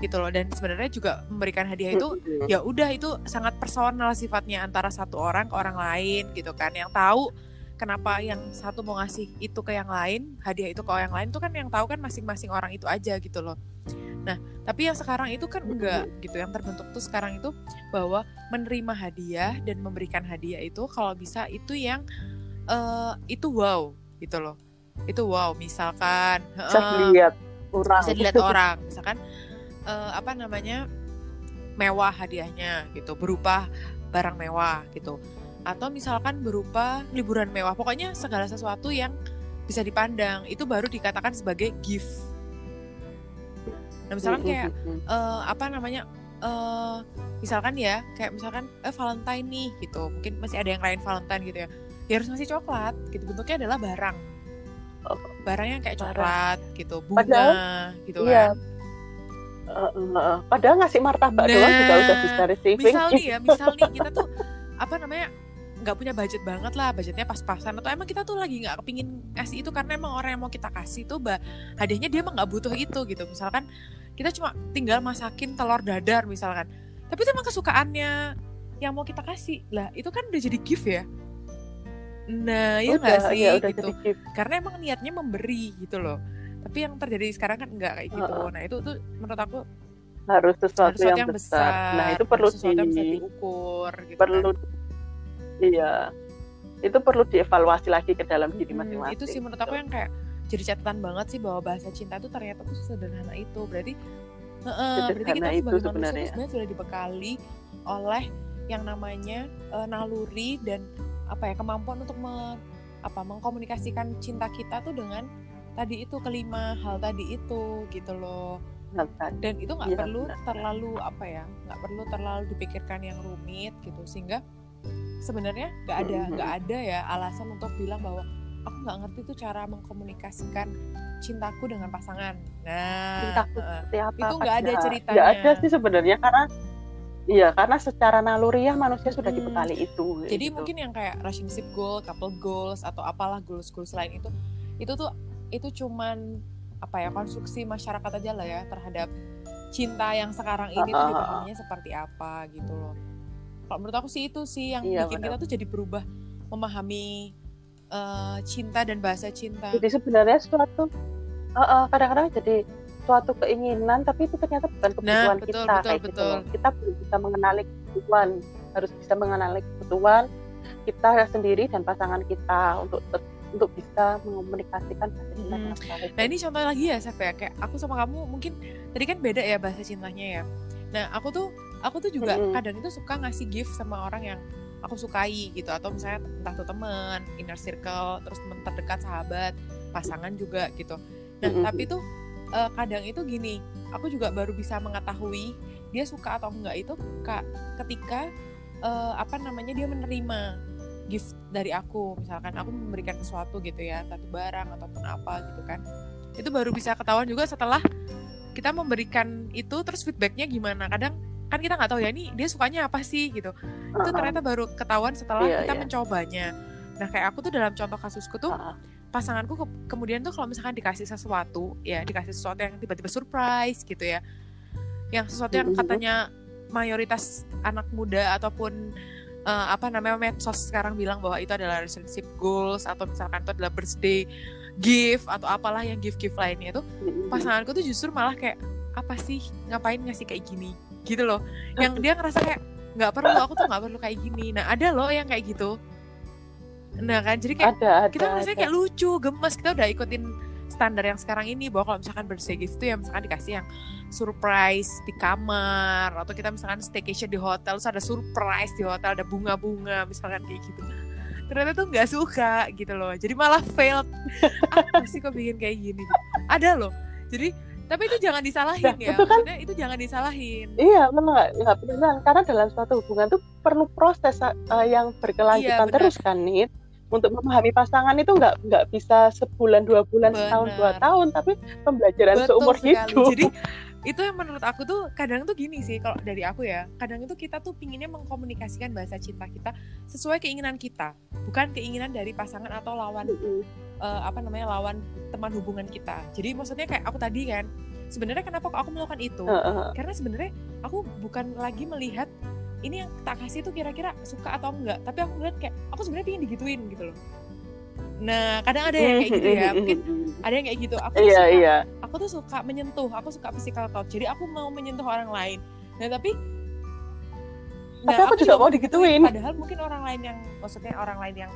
gitu loh. Dan sebenarnya juga memberikan hadiah itu ya udah, itu sangat personal sifatnya antara satu orang ke orang lain gitu kan. Yang tahu kenapa yang satu mau ngasih itu ke yang lain, hadiah itu ke yang lain, itu kan yang tahu kan masing-masing orang itu aja gitu loh. Nah, tapi yang sekarang itu kan enggak gitu. Yang terbentuk tuh sekarang itu bahwa menerima hadiah dan memberikan hadiah itu kalau bisa itu yang itu wow gitu loh. Itu wow, misalkan bisa dilihat orang, misalkan mewah hadiahnya gitu, berupa barang mewah gitu. Atau misalkan berupa liburan mewah, pokoknya segala sesuatu yang bisa dipandang itu baru dikatakan sebagai gift. Nah, misalkan kayak Valentine nih gitu, mungkin masih ada yang lain Valentine gitu ya harus ngasih coklat gitu, bentuknya adalah barangnya kayak coklat gitu, bunga gitu kan. Padahal ngasih martabak doang juga udah bisa receiving. Misal nih kita tuh nggak punya budget banget lah, budgetnya pas-pasan, atau emang kita tuh lagi nggak kepingin kasih itu karena emang orang yang mau kita kasih tuh hadiahnya dia emang nggak butuh itu gitu. Misalkan kita cuma tinggal masakin telur dadar misalkan, tapi itu emang kesukaannya yang mau kita kasih lah, itu kan udah jadi gift ya. Nah, ya nggak sih ya, gitu, karena emang niatnya memberi gitu loh. Tapi yang terjadi sekarang kan nggak kayak gitu. Nah, itu tuh menurut aku harus sesuatu yang besar. Nah, itu perlu diukur gitu, perlu kan? Iya, itu perlu dievaluasi lagi ke dalam diri masing-masing. Itu sih menurut aku yang kayak jadi catatan banget sih, bahwa bahasa cinta itu ternyata tuh sederhana itu. Berarti kita sebagai manusia sebenarnya sudah dibekali oleh yang namanya naluri dan kemampuan untuk mengkomunikasikan cinta kita tuh dengan tadi itu, kelima hal tadi itu gitu loh. Dan itu nggak perlu terlalu nggak perlu terlalu dipikirkan yang rumit gitu, sehingga sebenarnya nggak ada ya alasan untuk bilang bahwa aku nggak ngerti tuh cara mengkomunikasikan cintaku dengan pasangan. Nah, cintaku seperti apa, itu nggak ada ceritanya. Nggak ada sih sebenarnya, karena Iya, karena secara naluriah manusia sudah dibekali itu. Jadi gitu. Mungkin yang kayak relationship goal, couple goals, atau apalah goals-goals lain itu cuman apa ya, konstruksi masyarakat aja lah ya terhadap cinta yang sekarang ini tuh dipahaminya seperti apa gitu loh. Kalau menurut aku sih itu sih yang bikin kita tuh jadi berubah memahami cinta dan bahasa cinta. Jadi sebenarnya suatu kadang-kadang jadi suatu keinginan, tapi itu ternyata bukan kebutuhan kita. Kita belum bisa mengenali kebutuhan, harus bisa mengenali kebutuhan kita sendiri dan pasangan kita untuk bisa mengomunikasikan bahasa cinta. Nah ini contoh lagi ya, Saf, ya, kayak aku sama kamu mungkin tadi kan beda ya bahasa cintanya ya. Nah aku tuh juga kadang itu suka ngasih gift sama orang yang aku sukai gitu, atau misalnya entah itu teman, inner circle, terus teman terdekat, sahabat, pasangan juga gitu. Nah tapi tuh kadang itu gini, aku juga baru bisa mengetahui dia suka atau enggak itu ketika dia menerima gift dari aku. Misalkan aku memberikan sesuatu gitu ya, satu barang ataupun apa gitu kan, itu baru bisa ketahuan juga setelah kita memberikan itu, terus feedbacknya gimana. Kadang kan kita nggak tahu ya, ini dia sukanya apa sih gitu, itu ternyata baru ketahuan setelah kita mencobanya. Nah kayak aku tuh dalam contoh kasusku tuh pasanganku kemudian tuh kalau misalkan dikasih sesuatu yang tiba-tiba surprise gitu ya, yang sesuatu yang katanya mayoritas anak muda ataupun medsos sekarang bilang bahwa itu adalah relationship goals, atau misalkan itu adalah birthday gift atau apalah yang gift-gift lainnya, itu pasanganku tuh justru malah kayak, apa sih, ngapain ngasih kayak gini gitu loh, yang dia ngerasa kayak nggak perlu, aku tuh nggak perlu kayak gini. Nah ada loh yang kayak gitu. Nah kan jadi kayak kita ngerasa kayak lucu, gemes, kita udah ikutin standar yang sekarang ini bahwa kalau misalkan birthday gift itu ya misalkan dikasih yang surprise di kamar, atau kita misalkan staycation di hotel terus ada surprise di hotel, ada bunga-bunga misalkan kayak gitu. Ternyata tuh nggak suka gitu loh, jadi malah failed. Apa sih kok bikin kayak gini, ada loh. Jadi tapi itu jangan disalahin ya, maksudnya itu jangan disalahin. Iya, memang nggak benar, karena dalam suatu hubungan tuh perlu proses yang berkelanjutan terus kan, Nit. Untuk memahami pasangan itu nggak bisa sebulan, 2 bulan, setahun, 2 tahun, tapi pembelajaran seumur hidup. Jadi itu yang menurut aku tuh kadang tuh gini sih, kalau dari aku ya, kadang itu kita tuh pinginnya mengkomunikasikan bahasa cinta kita sesuai keinginan kita, bukan keinginan dari pasangan atau lawan lawan teman hubungan kita. Jadi maksudnya kayak aku tadi kan, sebenarnya kenapa aku melakukan itu? Karena sebenarnya aku bukan lagi melihat ini yang tak kasih itu kira-kira suka atau enggak, tapi aku ngeliat kayak aku sebenarnya pengen digituin gitu loh. Nah kadang ada yang kayak gitu ya, mungkin ada yang kayak gitu. Aku tuh suka menyentuh, aku suka physical touch, jadi aku mau menyentuh orang lain. Nah tapi aku juga mau digituin. Padahal mungkin orang lain yang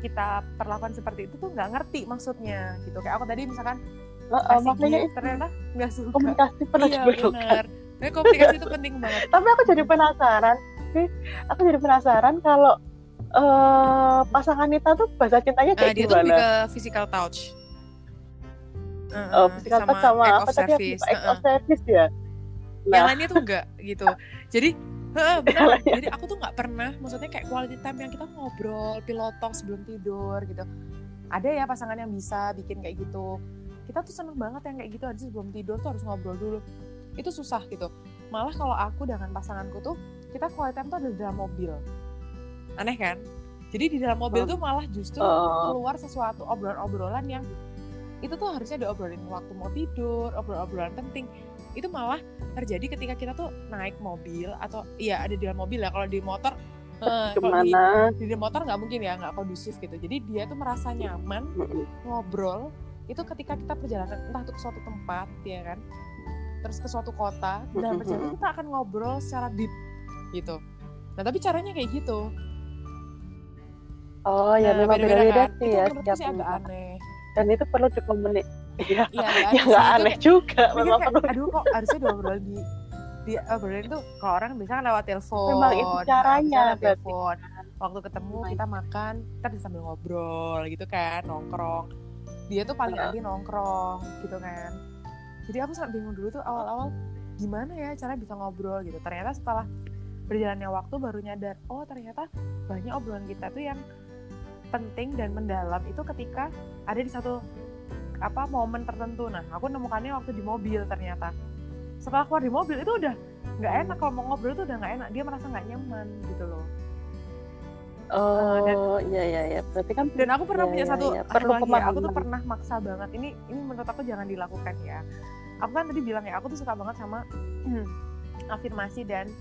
kita perlakukan seperti itu tuh nggak ngerti maksudnya gitu. Kayak aku tadi misalkan kasih gift, ternyata nggak suka. Komunikasi perlu diperlukan. Nah, komplikasi itu penting banget. Tapi aku jadi penasaran kalau pasangan Nita tuh bahasa cintanya kayak dia gimana? Dia tuh lebih ke physical touch. Physical touch sama act of service. Act of service ya. Nah. Yang lainnya tuh enggak gitu. Jadi, benar. Jadi aku tuh enggak pernah, maksudnya kayak quality time yang kita ngobrol, pillow talk sebelum tidur gitu. Ada ya pasangan yang bisa bikin kayak gitu. Kita tuh seneng banget yang kayak gitu, aja sebelum tidur tuh harus ngobrol dulu. Itu susah gitu. Malah kalau aku dengan pasanganku tuh kita quality time tuh ada di dalam mobil. Aneh kan? Jadi di dalam mobil tuh malah justru keluar sesuatu, obrolan-obrolan yang itu tuh harusnya diobrolin waktu mau tidur, obrolan-obrolan penting. Itu malah terjadi ketika kita tuh naik mobil, atau ya ada di dalam mobil ya. Kalau di motor di motor nggak mungkin ya, nggak kondusif gitu. Jadi dia tuh merasa nyaman ngobrol itu ketika kita perjalanan, entah itu ke suatu tempat ya kan, terus ke suatu kota, dan perjalanan kita akan ngobrol secara deep gitu. Nah tapi caranya kayak gitu. Oh ya, nah, memang beda-beda kan? Sih itu ya, setiap sih agak aneh. Dan itu perlu dikomunikasi. Iya, ya nggak aneh juga. Memang kayak, perlu. Aduh kok harusnya diobrol di itu kalau orang biasanya lewat telepon. Memang itu caranya. Lewat telepon. Waktu ketemu kita makan, kita bisa sambil ngobrol gitu kan, nongkrong. Dia tuh paling anti nongkrong gitu kan. Jadi aku sangat bingung dulu tuh awal-awal gimana ya cara bisa ngobrol gitu. Ternyata setelah berjalannya waktu baru nyadar, oh ternyata banyak obrolan kita tuh yang penting dan mendalam itu ketika ada di satu momen tertentu. Nah, aku nemukannya waktu di mobil ternyata. setelah keluar di mobil itu udah nggak enak, kalau mau ngobrol itu udah nggak enak, dia merasa nggak nyaman gitu loh. Oh iya, berarti kan. Dan aku pernah punya satu lagi ya, aku tuh pernah maksa banget. Ini menurut aku jangan dilakukan ya. Aku kan tadi bilang ya, aku tuh suka banget sama afirmasi dan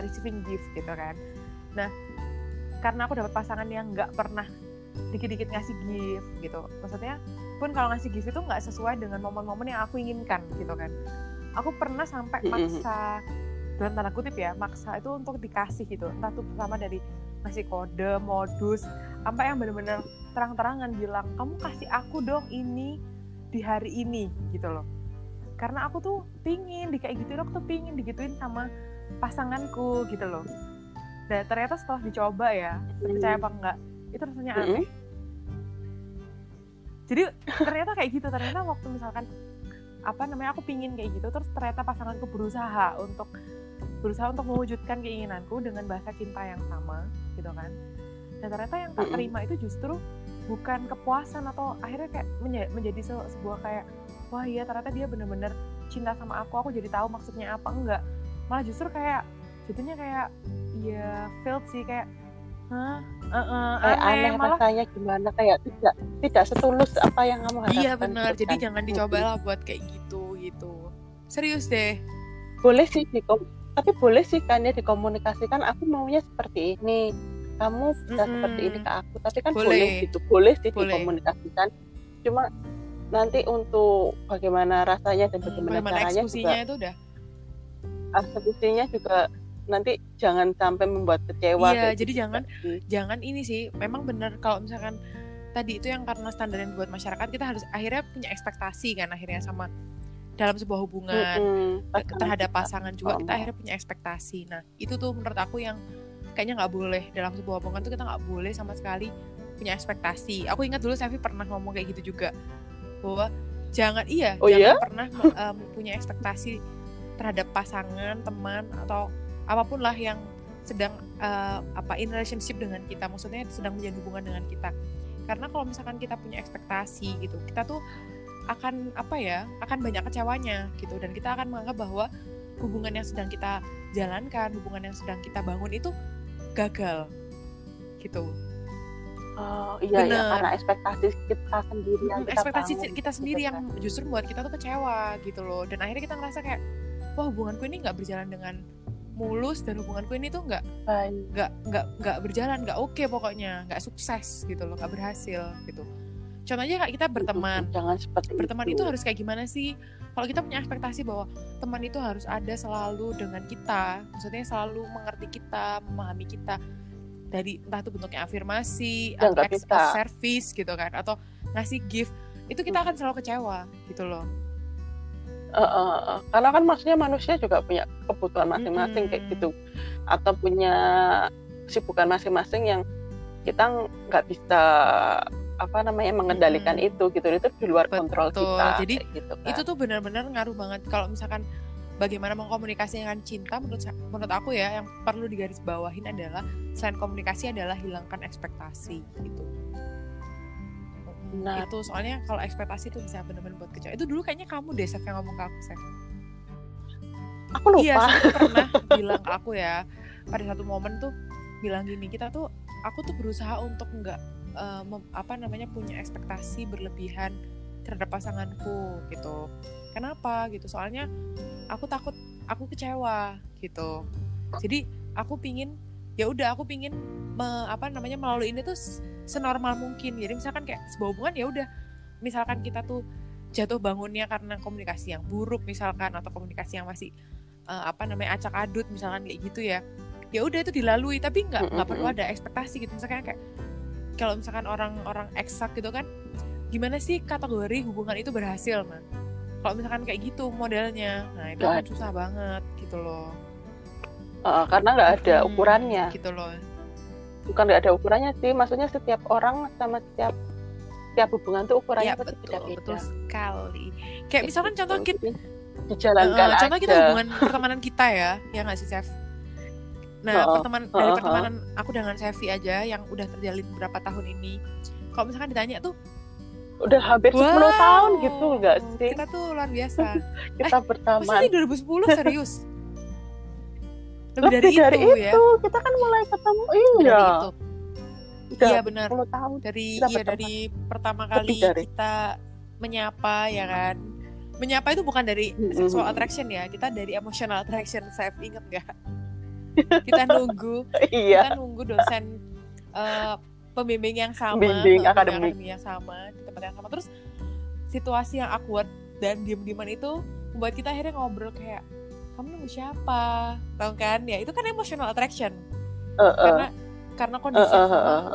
receiving gift gitu kan. Nah, karena aku dapat pasangan yang nggak pernah dikit-dikit ngasih gift gitu. Maksudnya pun kalau ngasih gift itu nggak sesuai dengan momen-momen yang aku inginkan gitu kan. Aku pernah sampai maksa dalam tanda kutip ya, maksa itu untuk dikasih gitu. Entah itu pertama dari ngasih kode, modus, sampai yang benar-benar terang-terangan bilang, kamu kasih aku dong ini di hari ini gitu loh. Karena aku tuh pingin digituin sama pasanganku gitu loh. Dan ternyata setelah dicoba ya, percaya apa enggak, itu rasanya aneh. Jadi ternyata kayak gitu, ternyata waktu misalkan aku pingin kayak gitu, terus ternyata pasanganku berusaha untuk mewujudkan keinginanku dengan bahasa cinta yang sama gitu kan. Dan ternyata yang tak terima itu justru bukan kepuasan, atau akhirnya kayak menjadi sebuah kayak, wah iya ternyata dia benar-benar cinta sama aku jadi tahu maksudnya apa enggak. Malah justru kayak jadinya kayak ya failed sih, kayak aneh malah rasanya, gimana kayak tidak setulus apa yang kamu harapkan. Iya benar, jadi jangan dicobalah buat kayak gitu. Serius deh. Boleh sih tapi boleh sih kan ya dikomunikasikan, aku maunya seperti ini, kamu bisa seperti ini ke aku, tapi kan boleh gitu. Boleh sih dikomunikasikan. Cuma nanti untuk bagaimana rasanya dan bagaimana caranya juga, itu udah eksekusinya juga nanti jangan sampai membuat kecewa. Iya, jadi gitu. Jangan ini sih. Memang benar kalau misalkan tadi itu yang karena standar yang buat masyarakat, kita harus akhirnya punya ekspektasi kan akhirnya sama dalam sebuah hubungan terhadap pasangan juga kita akhirnya punya ekspektasi. Nah, itu tuh menurut aku yang kayaknya nggak boleh dalam sebuah hubungan tuh, kita nggak boleh sama sekali punya ekspektasi. Aku ingat dulu Sevi pernah ngomong kayak gitu juga, bahwa jangan pernah punya ekspektasi terhadap pasangan, teman, atau apapun lah yang sedang in relationship dengan kita, maksudnya sedang menjalin hubungan dengan kita. Karena kalau misalkan kita punya ekspektasi gitu, kita tuh akan akan banyak kecewanya gitu, dan kita akan menganggap bahwa hubungan yang sedang kita jalankan, hubungan yang sedang kita bangun itu gagal gitu. Oh iya, bener. Ya, karena ekspektasi kita sendiri yang kita sendiri yang justru membuat kita tuh kecewa gitu loh. Dan akhirnya kita ngerasa kayak, wah hubunganku ini nggak berjalan dengan mulus, dan hubunganku ini tuh nggak berjalan, nggak oke, pokoknya nggak sukses gitu loh, nggak berhasil gitu. Contohnya kayak kita berteman, jangan seperti berteman itu harus kayak gimana sih? Kalau kita punya ekspektasi bahwa teman itu harus ada selalu dengan kita, maksudnya selalu mengerti kita, memahami kita, dari entah itu bentuknya afirmasi atau service gitu kan, atau ngasih gift, itu kita akan selalu kecewa gitu loh. Karena kan maksudnya manusia juga punya kebutuhan masing-masing kayak gitu, atau punya kesibukan masing-masing yang kita nggak bisa mengendalikan itu gitu. Itu di luar kontrol kita. Jadi gitu kan. Itu tuh benar-benar ngaruh banget kalau misalkan bagaimana mengkomunikasikan cinta. Menurut aku ya, yang perlu digarisbawahin adalah selain komunikasi adalah hilangkan ekspektasi gitu. Nah itu soalnya kalau ekspektasi itu bisa benar-benar buat kecewa. Itu dulu kayaknya kamu deh Sef yang ngomong ke aku, Sef. Aku lupa. Iya, Sef pernah bilang ke aku ya, pada satu momen tuh bilang gini, aku tuh berusaha untuk nggak punya ekspektasi berlebihan terhadap pasanganku gitu. Kenapa gitu? Soalnya aku takut aku kecewa gitu. Jadi aku pingin melalui ini tuh senormal mungkin. Jadi misalkan kayak sebuah hubungan, ya udah misalkan kita tuh jatuh bangunnya karena komunikasi yang buruk misalkan, atau komunikasi yang masih acak adut misalkan kayak gitu ya. Ya udah itu dilalui, tapi nggak perlu ada ekspektasi gitu. Misalkan kayak kalau misalkan orang-orang eksak gitu kan, gimana sih kategori hubungan itu berhasil? Nah, kalau misalkan kayak gitu modelnya, nah itu kan susah banget gitu loh. Karena nggak ada ukurannya gitu loh. Bukan nggak ada ukurannya sih, maksudnya setiap orang sama setiap hubungan tuh ukurannya ya, beda-beda. Betul sekali. Kayak misalkan contoh kita dijalankan contoh kita hubungan pertemanan kita ya nggak sih Chef? Nah pertemanan aku dengan Sevi aja yang udah terjalin beberapa tahun ini, kalau misalkan ditanya tuh udah hampir 10 tahun gitu nggak sih? Kita tuh luar biasa. Kita berteman. Maksudnya 2010 serius? Lebih dari itu ya? Kita kan mulai ketemu. Iya. Iya benar. 10 tahun. Dari pertama kali kita menyapa ya kan. Menyapa itu bukan dari sexual attraction ya. Kita dari emotional attraction. Saya ingat nggak? Kita nunggu dosen pembimbing yang sama, pembimbing akademik yang sama, di tempat yang sama. Terus situasi yang awkward dan diem-dieman itu membuat kita akhirnya ngobrol kayak, kamu nunggu siapa? Tahu kan? Ya itu kan emotional attraction. Karena kondisi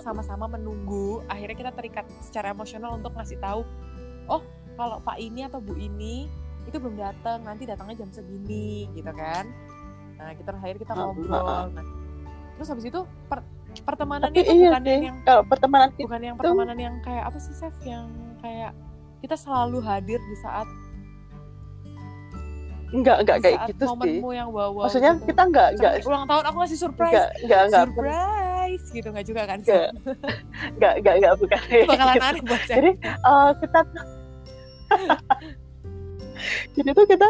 sama-sama menunggu, akhirnya kita terikat secara emosional untuk ngasih tahu, oh kalau Pak ini atau Bu ini itu belum datang, nanti datangnya jam segini, gitu kan? Nah kita akhirnya kita ngobrol. Nah, terus habis itu pertemanannya itu bukan pertemanan yang kayak apa sih Sef, yang kayak kita selalu hadir di saat enggak kayak gitu sih. Momenmu yang wow. Maksudnya gitu. Kita enggak ulang tahun aku ngasih surprise. Surprise gitu enggak juga kan? Enggak bukan. Itu bakalan aneh buat saya. Jadi kita jadi tuh kita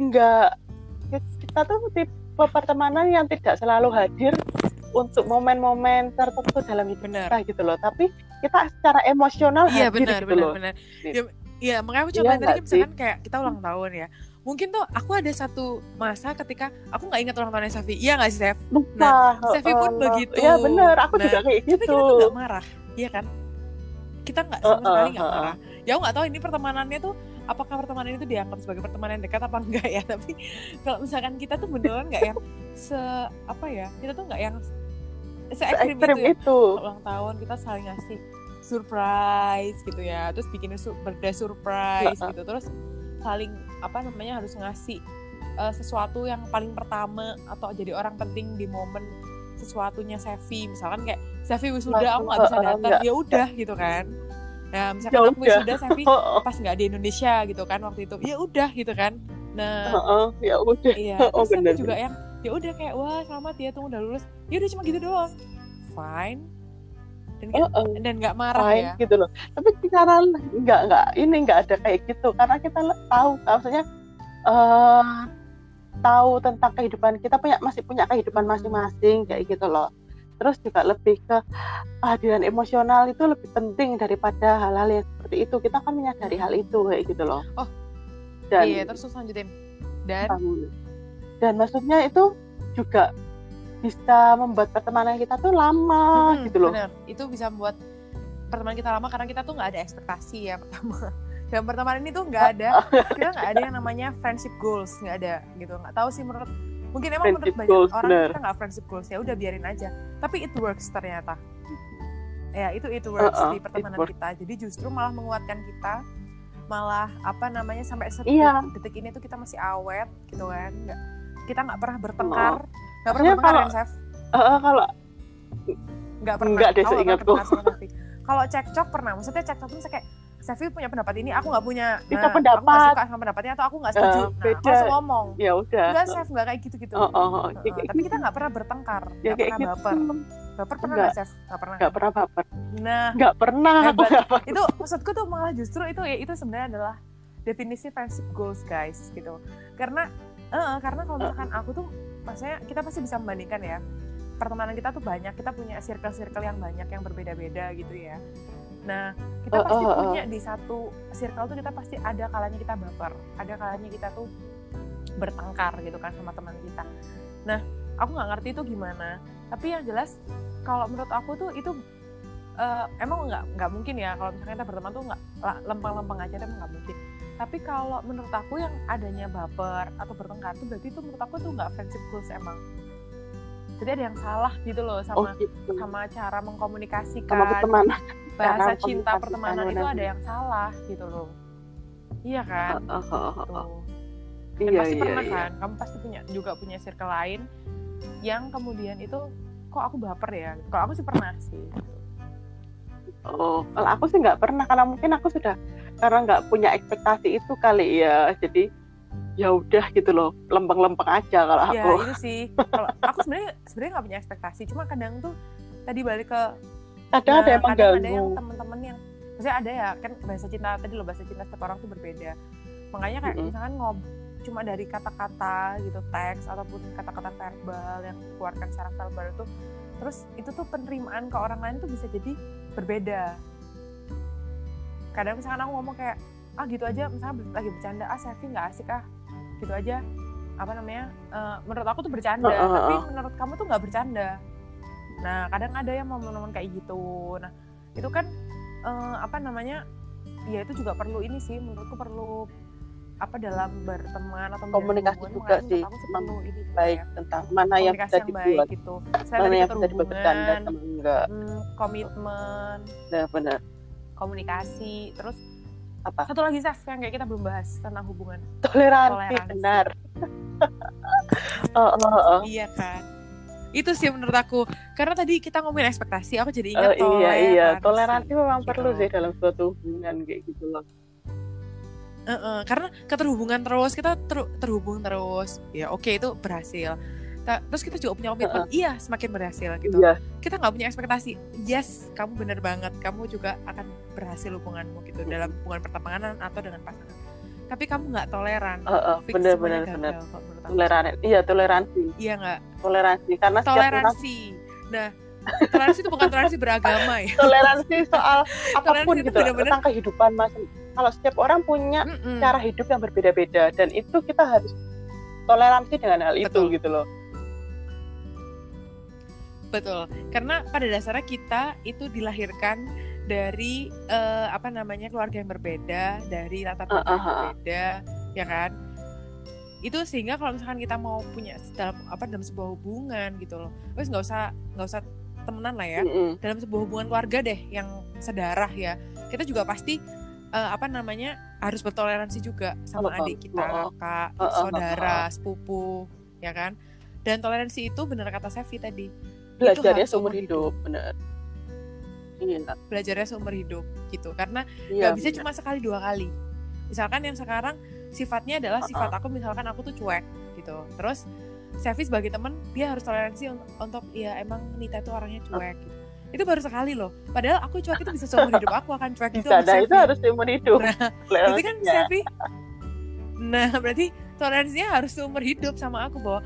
enggak, kita tuh tipe pertemanan yang tidak selalu hadir untuk momen-momen tertentu dalam hidup kita gitu loh, tapi kita secara emosional hadir. Iya, makanya aku coba tadi misalkan kayak kita ulang tahun ya, mungkin tuh aku ada satu masa ketika aku nggak ingat ulang tahunnya Sevi, iya nggak sih Sev? Nah, Sevi pun begitu. Iya benar, aku juga kayak gitu. Tapi kita tuh nggak marah, iya kan? Kita nggak sama sekali nggak marah. Ya aku nggak tahu ini pertemanannya tuh apakah pertemanan itu dianggap sebagai pertemanan dekat apa enggak ya? Tapi kalau misalkan kita tuh beneran nggak yang kita tuh nggak yang se-ekstrim itu. Ulang tahun kita saling ngasih surprise gitu ya, terus bikin birthday surprise gitu, terus saling harus ngasih sesuatu yang paling pertama atau jadi orang penting di momen sesuatunya Sevi, misalkan kayak Sevi wisuda aku nggak bisa datang, ya udah gitu kan. Nah misalkan aku wisuda Sevi pas nggak di Indonesia gitu kan waktu itu, ya udah gitu kan. Nah ya udah, terus Sevi juga yang ya udah kayak wah selamat ya tunggu udah lulus, ya udah cuma gitu doang, fine. Dan nggak marah ya gitu loh. Tapi sekarang nggak ada kayak gitu karena kita tahu, maksudnya tahu tentang kehidupan kita masih punya kehidupan masing-masing kayak gitu loh. Terus juga lebih ke kehadiran emosional itu lebih penting daripada hal-hal yang seperti itu. Kita kan menyadari hal itu kayak gitu loh. Terus lanjutin dan maksudnya itu juga bisa membuat pertemanan kita tuh lama gitu loh. Bener, itu bisa membuat pertemanan kita lama karena kita tuh nggak ada ekspektasi ya pertama. Dan pertemanan ini tuh nggak ada, kita nggak ada yang namanya friendship goals, nggak ada gitu. Nggak tahu sih menurut banyak goals, orang kita nggak friendship goals, ya udah biarin aja. Tapi it works ternyata. Ya it works di pertemanan kita. Jadi justru malah menguatkan kita, malah sampai detik ini tuh kita masih awet gitu kan. Kita nggak pernah bertengkar. Gak pernah bertengkar kan, Sef? Kalau gak pernah. Enggak deh, seingatku. Kalau cekcok pernah. Maksudnya cekcok itu kayak, Sevi punya pendapat ini, aku gak punya. Nah, aku gak suka sama pendapatnya atau aku gak setuju. Nah, aku langsung ngomong. Ya udah. Enggak, Sef, gak kayak gitu-gitu. Tapi kita gak pernah bertengkar. Gak pernah baper. Baper pernah gak, Sef? Gak pernah. Gak pernah baper. Nah. Gak pernah. Itu maksudku tuh malah justru itu sebenarnya adalah definisi friendship goals, guys. Gitu. Karena kalau misalkan aku tuh, maksudnya kita pasti bisa membandingkan ya, pertemanan kita tuh banyak, kita punya circle-circle yang banyak yang berbeda-beda gitu ya. Nah kita pasti punya di satu circle tuh kita pasti ada kalanya kita baper, ada kalanya kita tuh bertengkar gitu kan sama teman kita. Nah aku nggak ngerti itu gimana, tapi yang jelas kalau menurut aku tuh itu emang nggak mungkin ya kalau misalnya kita berteman tuh nggak lempeng-lempeng aja, emang nggak mungkin. Tapi kalau menurut aku yang adanya baper atau bertengkar itu berarti itu menurut aku tuh nggak friendship goals emang. Jadi ada yang salah gitu loh sama sama cara mengkomunikasikan, sama pertemanan, bahasa cinta pertemanan itu ada yang salah gitu loh. Iya kan? Gitu. Iya, pasti pernah kan? Kamu pasti punya circle lain yang kemudian itu kok aku baper ya? Kalau aku sih pernah sih. Kalau aku sih nggak pernah karena mungkin aku karena nggak punya ekspektasi itu kali ya, jadi ya udah gitu loh, lempeng-lempeng aja kalau aku. Ya itu sih. Kalau aku sebenarnya nggak punya ekspektasi, cuma kadang tuh tadi balik ke kadang ada yang mengganggu. Ada yang teman-teman yang Maksudnya ada ya kan bahasa cinta tadi lo, bahasa cinta setiap orang tuh berbeda. Makanya kayak misalkan cuma dari kata-kata gitu, teks ataupun kata-kata verbal yang dikeluarkan secara verbal itu, terus itu tuh penerimaan ke orang lain tuh bisa jadi berbeda. Kadang misalkan aku ngomong kayak ah gitu aja, misalnya lagi bercanda, ah Sevi nggak asik ah gitu aja, apa namanya, menurut aku tuh bercanda, tapi menurut kamu tuh nggak bercanda. Nah kadang ada yang mau momen-momen kayak gitu. Nah itu kan apa namanya, ya itu juga perlu ini sih, menurutku perlu apa dalam berteman atau komunikasi juga sih, perlu ini baik ya, tentang mana yang bisa dibuat gitu, mana yang bisa dibuat bercanda, enggak, komitmen, benar-benar, komunikasi, terus apa? Satu lagi Saf yang kayak kita belum bahas tentang hubungan, toleransi. Benar. Iya kan, itu sih menurut aku, karena tadi kita ngomongin ekspektasi, aku jadi ingat toleransi. Toleransi memang gitu perlu sih dalam suatu hubungan kayak gitu loh. Karena keterhubungan terus, kita terhubung terus, ya oke, itu berhasil. Terus kita juga punya komitmen, iya semakin berhasil gitu. Iya. Kita nggak punya ekspektasi, yes kamu benar banget, kamu juga akan berhasil hubunganmu gitu, dalam hubungan pertemanan atau dengan pasangan. Tapi kamu nggak toleran, benar-benar toleran, iya toleransi, iya nggak toleransi karena toleransi. Nah toleransi itu bukan toleransi beragama ya, toleransi soal apapun toleransi gitu, tentang kehidupan mas. Kalau setiap orang punya cara hidup yang berbeda-beda dan itu kita harus toleransi dengan hal itu gitu loh. Betul, karena pada dasarnya kita itu dilahirkan dari apa namanya, keluarga yang berbeda, dari latar belakang yang berbeda, ya kan? Itu sehingga kalau misalkan kita mau punya dalam apa, dalam sebuah hubungan gitu loh, wes nggak usah temenan lah ya, dalam sebuah hubungan keluarga deh yang sedarah ya, kita juga pasti apa namanya harus bertoleransi juga sama adik kita, kakak, saudara, sepupu, ya kan? Dan toleransi itu benar kata Sevi tadi, belajarnya seumur hidup, benar. Iya. Belajarnya seumur hidup gitu, karena nggak bisa cuma sekali dua kali. Misalkan yang sekarang sifatnya adalah sifat aku, misalkan aku tuh cuek gitu. Terus Sevi sebagai teman dia harus toleransi untuk ya emang Nita tuh orangnya cuek. Gitu. Itu baru sekali loh. Padahal aku cuek itu bisa seumur hidup, aku akan cuek itu. Nah itu harus seumur hidup. Nah, berarti kan Sevi. Nah berarti toleransinya harus seumur hidup sama aku, bahwa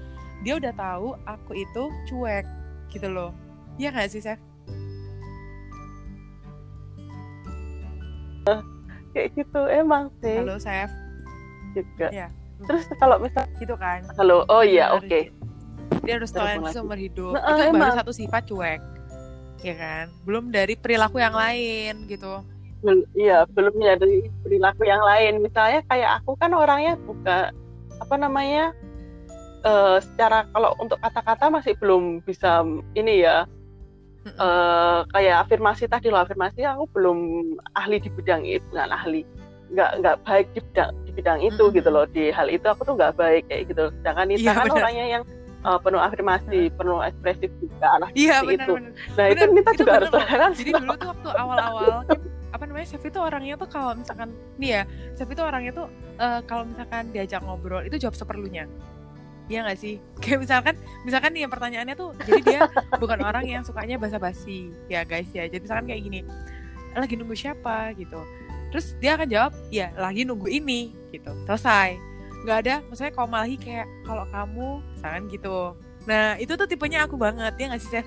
dia udah tahu aku itu cuek gitu loh. Iya nggak sih Sef? Kayak gitu emang sih. Halo Sef. Juga. Ya. Terus kalau misal gitu kan. Halo. Oh iya, oke. Okay. Dia harus toleransi seumur hidup. Nah, itu emang baru satu sifat cuek. Ya kan? Belum dari perilaku yang lain gitu. Iya, belum dari perilaku yang lain. Misalnya kayak aku kan orangnya buka apa namanya? Secara kalau untuk kata-kata masih belum bisa ini ya, kayak afirmasi tadi loh, afirmasi aku belum ahli di bidang itu, nggak baik di bidang itu gitu loh, di hal itu aku tuh nggak baik kayak gitu. Sedangkan Nita kan orangnya yang penuh afirmasi, penuh ekspresif juga, seperti itu. Nah bener, itu Nita juga harus toleransi. Jadi dulu tuh waktu awal-awal apa namanya, Sevi tuh orangnya tuh kalau misalkan nih ya, Sevi tuh orangnya tuh kalau misalkan diajak ngobrol itu jawab seperlunya. Iya nggak sih, kayak misalkan nih pertanyaannya tuh, jadi dia bukan orang yang sukanya basa-basi ya guys ya. Jadi misalkan kayak gini, lagi nunggu siapa gitu, terus dia akan jawab ya lagi nunggu ini gitu, selesai, nggak ada maksudnya koma lagi kayak kalau kamu misalkan gitu. Nah itu tuh tipenya aku banget, ya nggak sih Seth?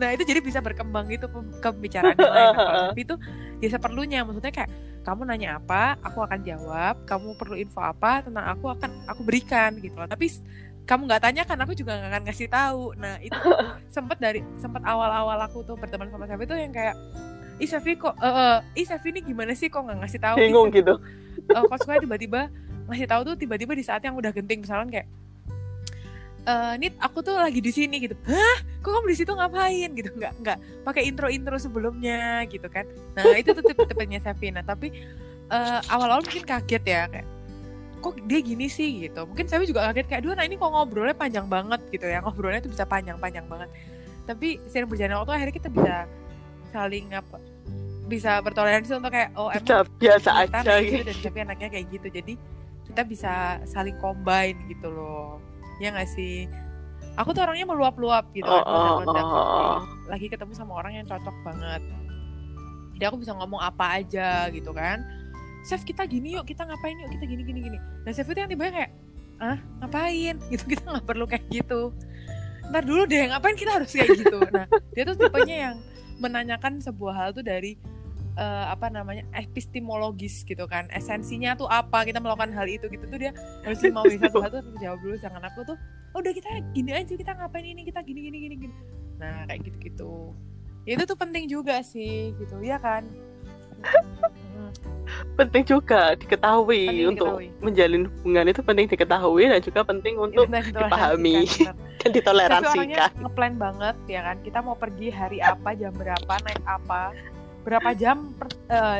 Nah itu jadi bisa berkembang gitu ke pembicaraan yang lain. Nah, tapi itu ya seperlunya, maksudnya kayak kamu nanya apa, aku akan jawab. Kamu perlu info apa tentang aku akan aku berikan gitu loh. Tapi kamu nggak tanya kan, aku juga nggak akan ngasih tahu. Nah itu sempat awal-awal aku tuh berteman sama Sevi tuh yang kayak, Sevi ini gimana sih kok nggak ngasih tahu? Bingung gitu. Kok suka tiba-tiba ngasih tahu tuh tiba-tiba di saat yang udah genting, misalkan kayak, Nit aku tuh lagi di sini gitu. Hah? Kok kamu di situ ngapain gitu? Enggak pakai intro-intro sebelumnya gitu kan. Nah, itu tuh tipenya Sevina, tapi awal-awal mungkin kaget ya kayak kok dia gini sih gitu. Mungkin Sevi juga kaget kayak, "Duh, nah ini kok ngobrolnya panjang banget gitu ya. Ngobrolnya tuh bisa panjang-panjang banget." Tapi sering berjalan waktu akhirnya kita bisa saling bisa bertoleransi untuk kayak oh emang biasa aja gitu, dan Sevi anaknya kayak gitu. Jadi kita bisa saling combine gitu loh. Ya nggak sih, aku tuh orangnya meluap-luap gitu, lagi ketemu sama orang yang cocok banget Jadi aku bisa ngomong apa aja gitu kan. Chef kita gini yuk, kita ngapain yuk, kita gini. Dan chef itu yang tiba-tiba kayak, ah ngapain? Gitu, kita nggak perlu kayak gitu. Ntar dulu deh, ngapain kita harus kayak gitu? Nah, dia tuh tipenya yang menanyakan sebuah hal tuh dari epistemologis gitu kan. Esensinya tuh apa, kita melakukan hal itu gitu tuh dia harus mau satu hal tuh jawab dulu. Jangan aku tuh, oh, udah kita gini aja, kita ngapain ini, kita gini. Nah, kayak gitu-gitu. Itu tuh penting juga sih gitu, ya kan? Penting juga diketahui, menjalin hubungan itu penting diketahui dan juga penting untuk dipahami dan ditoleransikan. Tapi ngeplan banget ya kan, kita mau pergi hari apa, jam berapa, naik apa,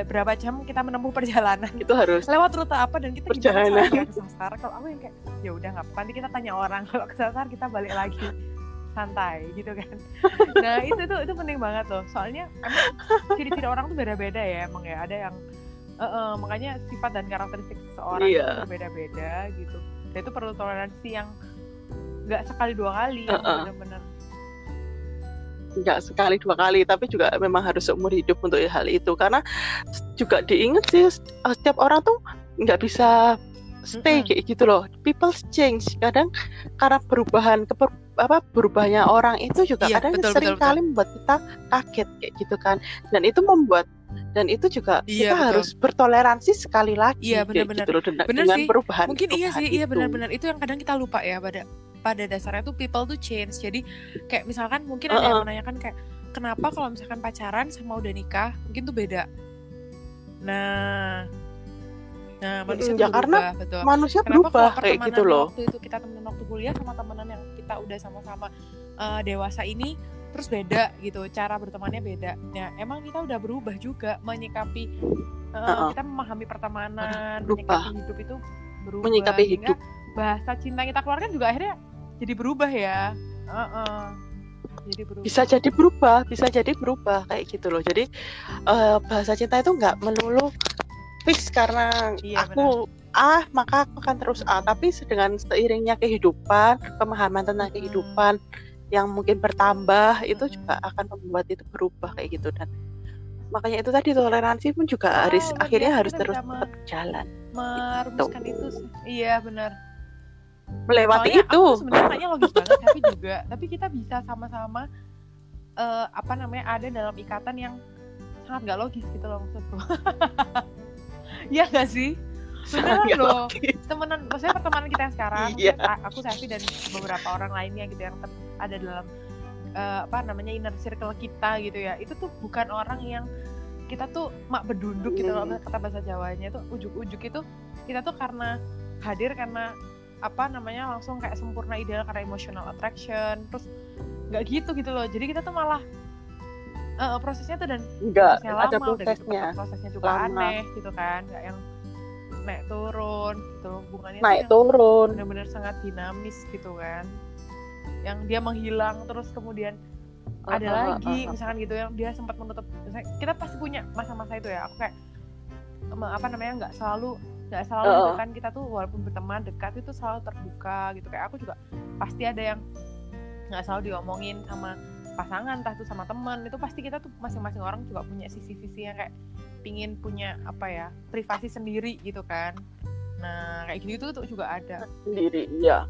berapa jam kita menempuh perjalanan, itu harus lewat rute apa, dan kita perjalanan kesasar. Kalau aku yang kayak ya udah nggak apa, nanti kita tanya orang, kalau kesasar kita balik lagi, santai gitu kan. Nah itu penting banget loh, soalnya emang ciri-ciri orang tuh beda-beda ya emang ya, ada yang makanya sifat dan karakteristik seseorang itu beda-beda gitu. Dan itu perlu toleransi yang nggak sekali dua kali, benar-benar nggak sekali dua kali, tapi juga memang harus seumur hidup untuk hal itu, karena juga diingat sih setiap orang tuh nggak bisa stay kayak gitu loh. People change kadang karena perubahan berubahnya orang itu juga kadang seringkali membuat kita kaget kayak gitu kan. Dan itu juga kita harus bertoleransi sekali lagi benar-benar gitu loh, dengan sih, perubahan. Mungkin iya benar-benar itu yang kadang kita lupa ya, pada dasarnya tuh people tuh change. Jadi kayak misalkan mungkin ada yang menanyakan kayak kenapa kalau misalkan pacaran sama udah nikah mungkin tuh beda. Nah, manusia ya, karena berubah, manusia berubah kayak gitu loh. Waktu itu kita temenan waktu kuliah sama temenan yang kita udah sama-sama dewasa ini terus beda gitu, cara bertemannya beda. Nah, emang kita udah berubah juga menyikapi kita memahami pertemanan, menyikapi hidup itu berubah. Menyikapi hidup. Bahasa cinta kita keluarkan juga akhirnya jadi berubah ya. Bisa jadi berubah kayak gitu loh. Jadi bahasa cinta itu nggak melulu fix karena aku A maka aku akan terus A, tapi dengan seiringnya kehidupan, pemahaman tentang kehidupan yang mungkin bertambah, itu juga akan membuat itu berubah kayak gitu. Dan makanya itu tadi toleransi pun juga harus terus tetap jalan merumuskan gitu. Itu iya benar, melewati soalnya itu sebenarnya logis banget tapi kita bisa sama-sama ada dalam ikatan yang sangat nggak logis gitu loh, maksudku. Ya nggak sih, beneran loh temenan, maksudnya pertemanan kita yang sekarang aku, Sevi, dan beberapa orang lainnya gitu yang ada dalam inner circle kita gitu ya, itu tuh bukan orang yang kita tuh mak bedunduk gitu loh, kata bahasa Jawanya tuh ujuk-ujuk itu. Kita tuh karena hadir karena langsung kayak sempurna ideal karena emotional attraction, terus nggak gitu loh. Jadi kita tuh malah prosesnya tuh dan nggak ada prosesnya, prosesnya juga lama. Aneh gitu kan, nggak yang naik turun gitu, hubungannya naik turun benar-benar sangat dinamis gitu kan, yang dia menghilang terus kemudian ada lagi misalkan gitu, yang dia sempat menutup. Kita pasti punya masa-masa itu ya, aku kayak nggak selalu gitu kan, kita tuh walaupun berteman dekat itu selalu terbuka gitu. Kayak aku juga pasti ada yang nggak selalu diomongin sama pasangan, entah itu sama teman. Itu pasti kita tuh masing-masing orang juga punya sisi-sisi yang kayak pingin punya privasi sendiri gitu kan. Nah kayak gitu tuh juga ada sendiri ya.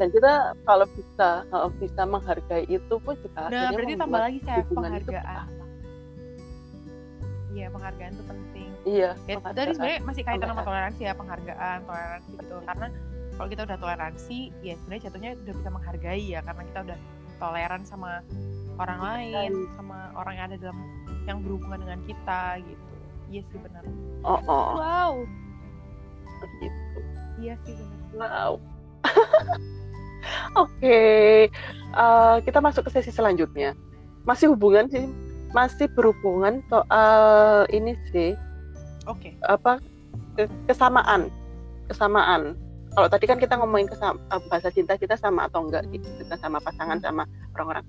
Dan kita kalau bisa menghargai itu pun juga. Nah berarti tambah lagi saya penghargaan. Iya, penghargaan itu penting. Iya. Ya, jadi sebenarnya masih kaitan sama toleransi ya, penghargaan, toleransi gitu. Karena kalau kita udah toleransi, ya sebenarnya jatuhnya udah bisa menghargai ya, karena kita udah toleran sama orang lain, sama orang yang ada dalam yang berhubungan dengan kita gitu. Iya sih benar. Wow. Gitu. Iya sih benar. Wow. Oke. Kita masuk ke sesi selanjutnya. Masih berhubungan soal ini sih. Oke. Kesamaan. Kalau tadi kan kita ngomongin bahasa cinta kita sama atau enggak gitu, kita sama pasangan, sama orang-orang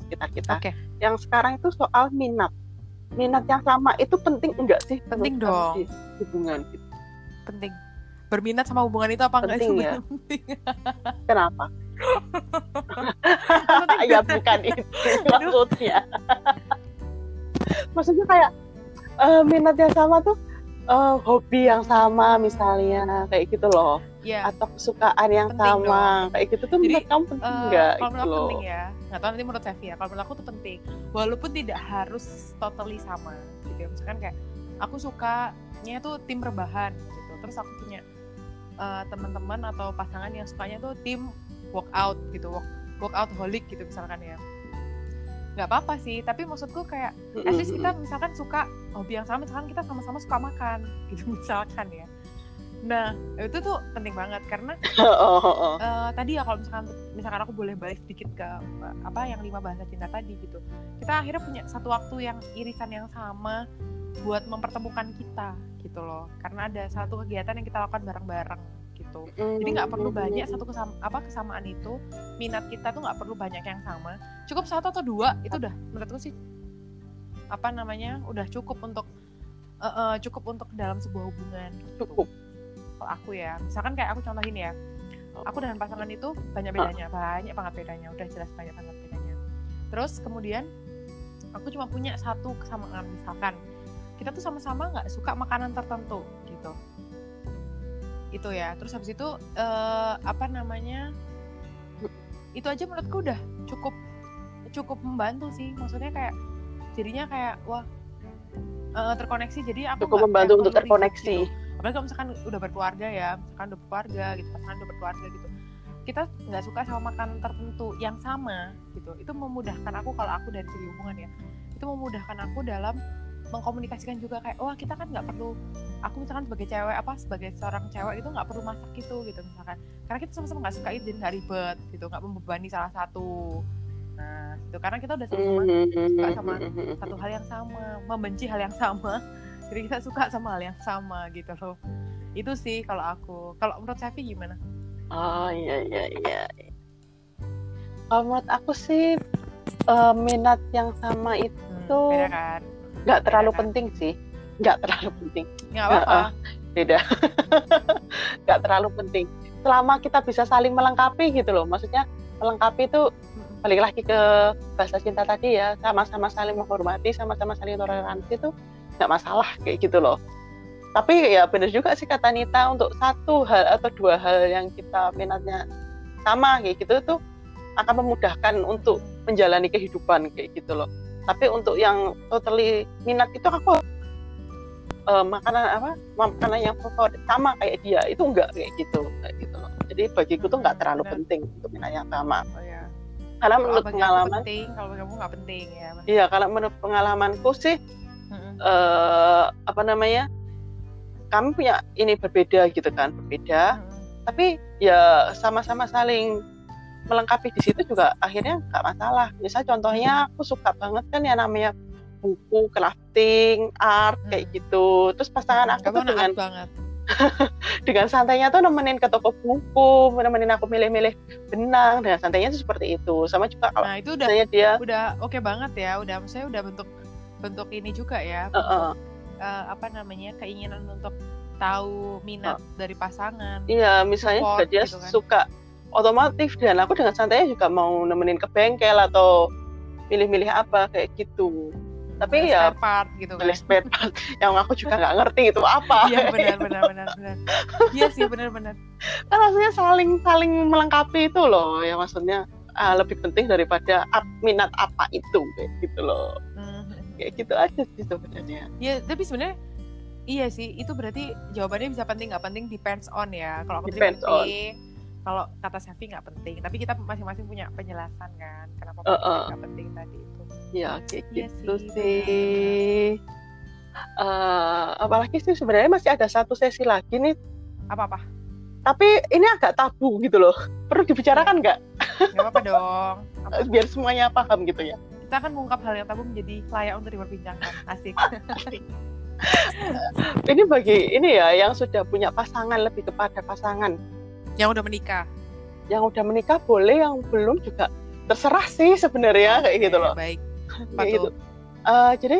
sekitar kita. Yang sekarang itu soal minat yang sama itu penting enggak sih? Penting dong. Hubungan gitu. Penting. Berminat sama hubungan itu apa penting, enggak sih? Penting ya. Kenapa? Ya bukan itu maksudnya. Maksudnya kayak minat yang sama tuh, hobi yang sama misalnya, kayak gitu loh. Yeah. Atau kesukaan yang penting sama dong. Kayak gitu tuh menurut kamu penting nggak? Kalau menurut aku penting ya, nggak tahu nanti menurut Sevi ya, kalau menurut aku tuh penting, walaupun tidak harus totally sama gitu. Misalkan kayak aku sukanya tuh tim rebahan gitu, terus aku punya teman-teman atau pasangan yang sukanya tuh tim workout gitu, workout holic gitu misalkan ya. Nggak apa-apa sih, tapi maksudku kayak at least kita misalkan suka hobi yang sama, misalkan kita sama-sama suka makan gitu misalkan ya. Nah, itu tuh penting banget karena tadi ya kalau misalkan aku boleh balik sedikit ke apa yang 5 bahasa cinta tadi gitu. Kita akhirnya punya satu waktu yang irisan yang sama buat mempertemukan kita gitu loh. Karena ada satu kegiatan yang kita lakukan bareng-bareng gitu. Jadi enggak perlu banyak satu kesamaan itu. Minat kita tuh enggak perlu banyak yang sama. Cukup 1 atau 2 itu udah menurutku sih udah cukup untuk dalam sebuah hubungan gitu. Cukup. Aku ya, misalkan kayak aku contohin ya, aku dengan pasangan itu banyak banget bedanya, udah jelas banyak banget bedanya. Terus kemudian aku cuma punya satu kesamaan, misalkan kita tuh sama-sama nggak suka makanan tertentu gitu, itu ya. Terus habis itu itu aja menurutku udah cukup membantu sih, maksudnya kayak jadinya kayak wah terkoneksi, jadi aku cukup membantu untuk terkoneksi. Gitu. Apalagi kalau misalkan udah berkeluarga ya, pasangan udah berkeluarga gitu, kita nggak suka sama makanan tertentu yang sama gitu, itu memudahkan aku, kalau aku dari segi hubungan ya, itu memudahkan aku dalam mengkomunikasikan juga kayak, oh kita kan nggak perlu, aku misalkan sebagai seorang cewek itu nggak perlu masak itu gitu misalkan, karena kita sama-sama nggak suka itu, jadi nggak ribet gitu, nggak membebani salah satu. Nah itu karena kita udah sama-sama suka sama satu hal yang sama, membenci hal yang sama. Jadi kita suka sama hal yang sama gitu loh. Itu sih kalau aku. Kalau menurut Sevi gimana? Oh iya. Kalau menurut aku sih minat yang sama itu beda kan? Gak terlalu penting sih. Gak terlalu penting. Gak apa-apa. Beda. Gak terlalu penting. Selama kita bisa saling melengkapi gitu loh. Maksudnya melengkapi itu balik lagi ke bahasa cinta tadi ya. Sama-sama saling menghormati, sama-sama saling toleransi itu nggak masalah kayak gitu loh. Tapi ya benar juga sih kata Nita, untuk 1 hal atau 2 hal yang kita minatnya sama kayak gitu tuh akan memudahkan untuk menjalani kehidupan kayak gitu loh. Tapi untuk yang totally minat itu aku makanan yang favorit sama kayak dia itu enggak kayak gitu loh. Jadi bagiku tuh nggak terlalu penting untuk minat yang sama. Oh, ya. Karena menurut pengalaman penting, kalau kamu nggak penting ya. Iya, kalau menurut pengalamanku sih kami punya ini berbeda gitu kan, tapi ya sama-sama saling melengkapi di situ juga akhirnya nggak masalah. Misal contohnya aku suka banget kan yang namanya buku, crafting, art kayak gitu. Terus pasangan aku tuh dengan santainya tuh nemenin ke toko buku, nemenin aku milih-milih benang, dengan santainya tuh seperti itu. Sama juga kalau itu udah oke banget ya, udah bentuk ini juga ya, keinginan untuk tahu minat dari pasangan. Iya, misalnya support, dia gitu kan. Suka otomotif, dan aku dengan santainya juga mau nemenin ke bengkel atau milih-milih apa kayak gitu. Tapi ya spare part gitu kan. Spare part yang aku juga nggak ngerti itu apa. Iya benar. Iya sih benar. Kan maksudnya saling melengkapi itu loh ya, maksudnya lebih penting daripada minat apa itu kayak gitu loh. Kayak gitu aja sih sebenarnya. Ya, tapi sebenarnya iya sih, itu berarti jawabannya bisa penting nggak penting depends on ya. Kalau aku penting, kalau kata Sevi nggak penting. Tapi kita masing-masing punya penjelasan kan, kenapa nggak penting tadi itu. Ya, kayak gitu sih. Apalagi sih sebenarnya masih ada satu sesi lagi nih. Apa? Tapi ini agak tabu gitu loh. Perlu dibicarakan nggak? Nggak apa-apa dong. Biar semuanya paham gitu ya. Kita akan mengungkap hal yang tabu menjadi layak untuk diperbincangkan. Asik. Ini bagi ini ya yang sudah punya pasangan, lebih kepada pasangan yang udah menikah. Yang udah menikah boleh, yang belum juga terserah sih sebenarnya kayak gitu loh. Baik. Kayak gitu. Jadi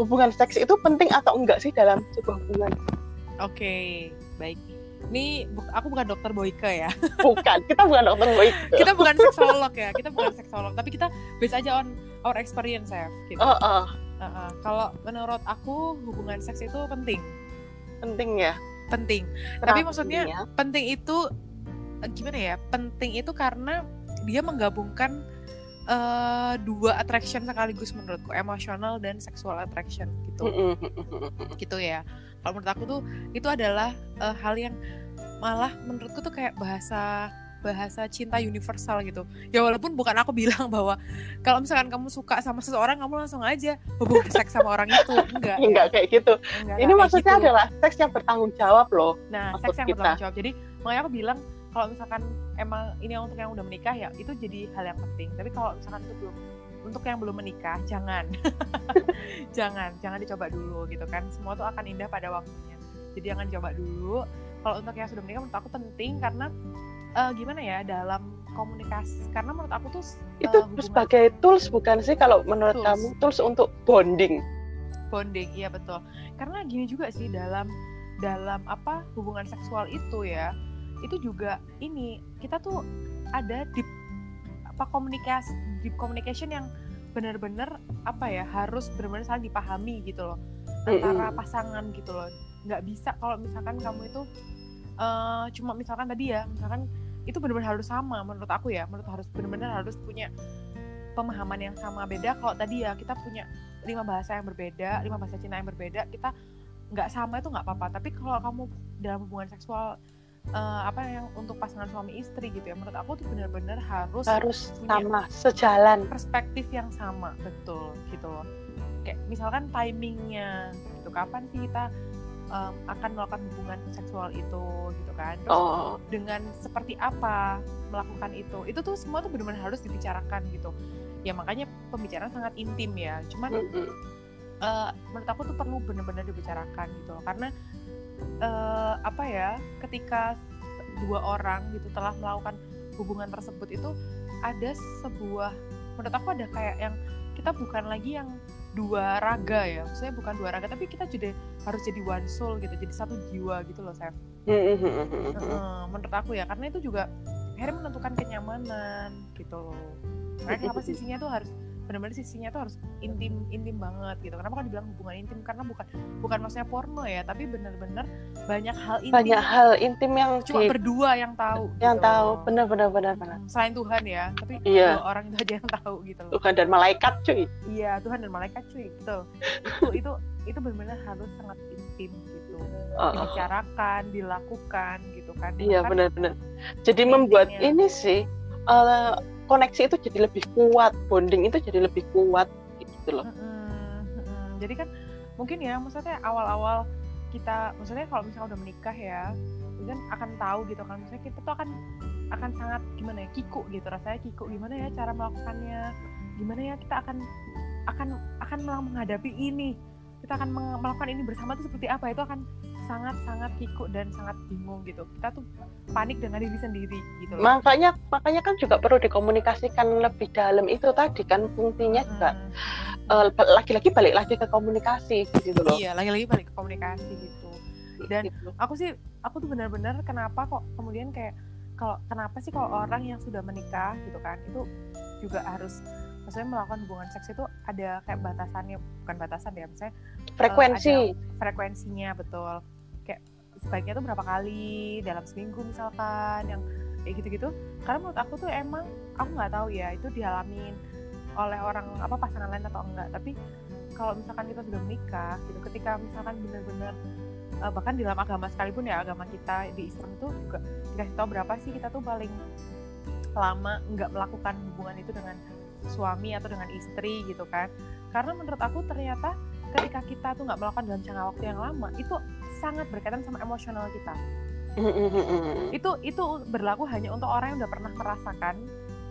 hubungan seks itu penting atau enggak sih dalam sebuah hubungan? Oke, baik. Ini aku bukan dokter Boyke ya. Bukan, kita bukan dokter Boyke. Kita bukan seksolog ya, tapi kita base aja on our experience ya. Gitu. Kalau menurut aku hubungan seks itu penting. Tapi maksudnya ya, penting itu gimana ya, penting itu karena dia menggabungkan dua attraction sekaligus menurutku, emotional dan sexual attraction gitu. Gitu ya. Kalau menurut aku tuh itu adalah hal yang malah menurutku tuh kayak bahasa cinta universal gitu. Ya walaupun bukan aku bilang bahwa kalau misalkan kamu suka sama seseorang kamu langsung aja hubungan seks sama orang itu, enggak kayak gitu. Ini maksudnya gitu adalah seks yang bertanggung jawab loh. Nah, seks yang bertanggung jawab. Jadi makanya aku bilang kalau misalkan emang ini untuk yang udah menikah ya itu jadi hal yang penting. Tapi kalau misalkan itu belum, untuk yang belum menikah jangan dicoba dulu gitu kan. Semua tuh akan indah pada waktunya. Jadi jangan coba dulu. Kalau untuk yang sudah menikah menurut aku penting karena gimana ya, dalam komunikasi, karena menurut aku tuh itu sebagai tools bukan sih kalau menurut kamu, tools untuk bonding. Iya betul, karena gini juga sih dalam apa hubungan seksual itu ya, itu juga ini kita tuh ada deep communication yang benar-benar apa ya, harus benar-benar saling dipahami gitu loh antara pasangan gitu loh. Nggak bisa kalau misalkan kamu itu cuma misalkan tadi ya, misalkan itu benar-benar harus sama menurut aku ya, harus punya pemahaman yang sama. Beda kalau tadi ya kita punya 5 bahasa cinta yang berbeda, kita nggak sama itu nggak apa-apa. Tapi kalau kamu dalam hubungan seksual apa yang untuk pasangan suami istri gitu ya, menurut aku tuh benar-benar harus sama, sejalan, perspektif yang sama, betul gitu loh. Kayak misalkan timingnya gitu, kapan sih kita akan melakukan hubungan seksual itu gitu kan. Terus dengan seperti apa melakukan itu tuh semua tuh benar-benar harus dibicarakan gitu. Ya makanya pembicaraan sangat intim ya. Cuman menurut aku tuh perlu benar-benar dibicarakan gitu loh. Karena apa ya, ketika dua orang gitu telah melakukan hubungan tersebut itu ada sebuah, menurut aku ada kayak yang kita bukan lagi yang bukan dua raga tapi kita jadi harus jadi one soul gitu, jadi satu jiwa gitu loh Sev. Menurut aku ya, karena itu juga akhirnya menentukan kenyamanan gitu loh. Karena kenapa sisinya tuh harus benar-benar intim banget gitu. Kenapa kan dibilang hubungan intim, karena bukan maksudnya porno ya, tapi benar-benar banyak hal intim yang cuma berdua yang tahu benar. Selain Tuhan ya, tapi iya, orang itu aja yang tahu gitu loh. Tuhan dan malaikat cuy. Iya, Tuhan dan malaikat cuy gitu. Itu benar-benar harus sangat intim gitu, dibicarakan, dilakukan gitu kan. Iya benar-benar. Jadi membuat ini sih koneksi itu jadi lebih kuat, bonding itu jadi lebih kuat gitu loh. Jadi kan mungkin ya, maksudnya awal-awal kita, maksudnya kalau misalnya udah menikah ya, mungkin akan tahu gitu kan, misalnya kita tuh akan sangat gimana ya, kikuk gitu rasanya, gimana ya cara melakukannya, gimana ya kita akan menghadapi ini, kita akan melakukan ini bersama itu seperti apa, itu akan sangat-sangat kikuk dan sangat bingung gitu. Kita tuh panik dengan diri sendiri gitu loh. Makanya kan juga perlu dikomunikasikan lebih dalam itu tadi kan, fungsinya juga lagi-lagi balik lagi ke komunikasi gitu loh. Iya, lagi-lagi balik ke komunikasi gitu. Dan aku tuh benar-benar kenapa kok kemudian kayak kenapa sih kalau orang yang sudah menikah gitu kan, itu juga harus, maksudnya melakukan hubungan seks itu ada kayak batasannya, bukan batasan ya, misalnya frekuensinya betul. Kayak sebaiknya tuh berapa kali dalam seminggu misalkan, yang kayak gitu-gitu. Karena menurut aku tuh emang aku nggak tahu ya itu dialamin oleh orang apa pasangan lain atau enggak. Tapi kalau misalkan kita sudah menikah, gitu, ketika misalkan benar-benar bahkan di dalam agama sekalipun ya, agama kita di Islam tuh juga dikasih tahu berapa sih kita tuh paling lama nggak melakukan hubungan itu dengan suami atau dengan istri gitu kan. Karena menurut aku ternyata ketika kita tuh nggak melakukan dalam jangka waktu yang lama, itu sangat berkaitan sama emosional kita. Itu berlaku hanya untuk orang yang udah pernah merasakan,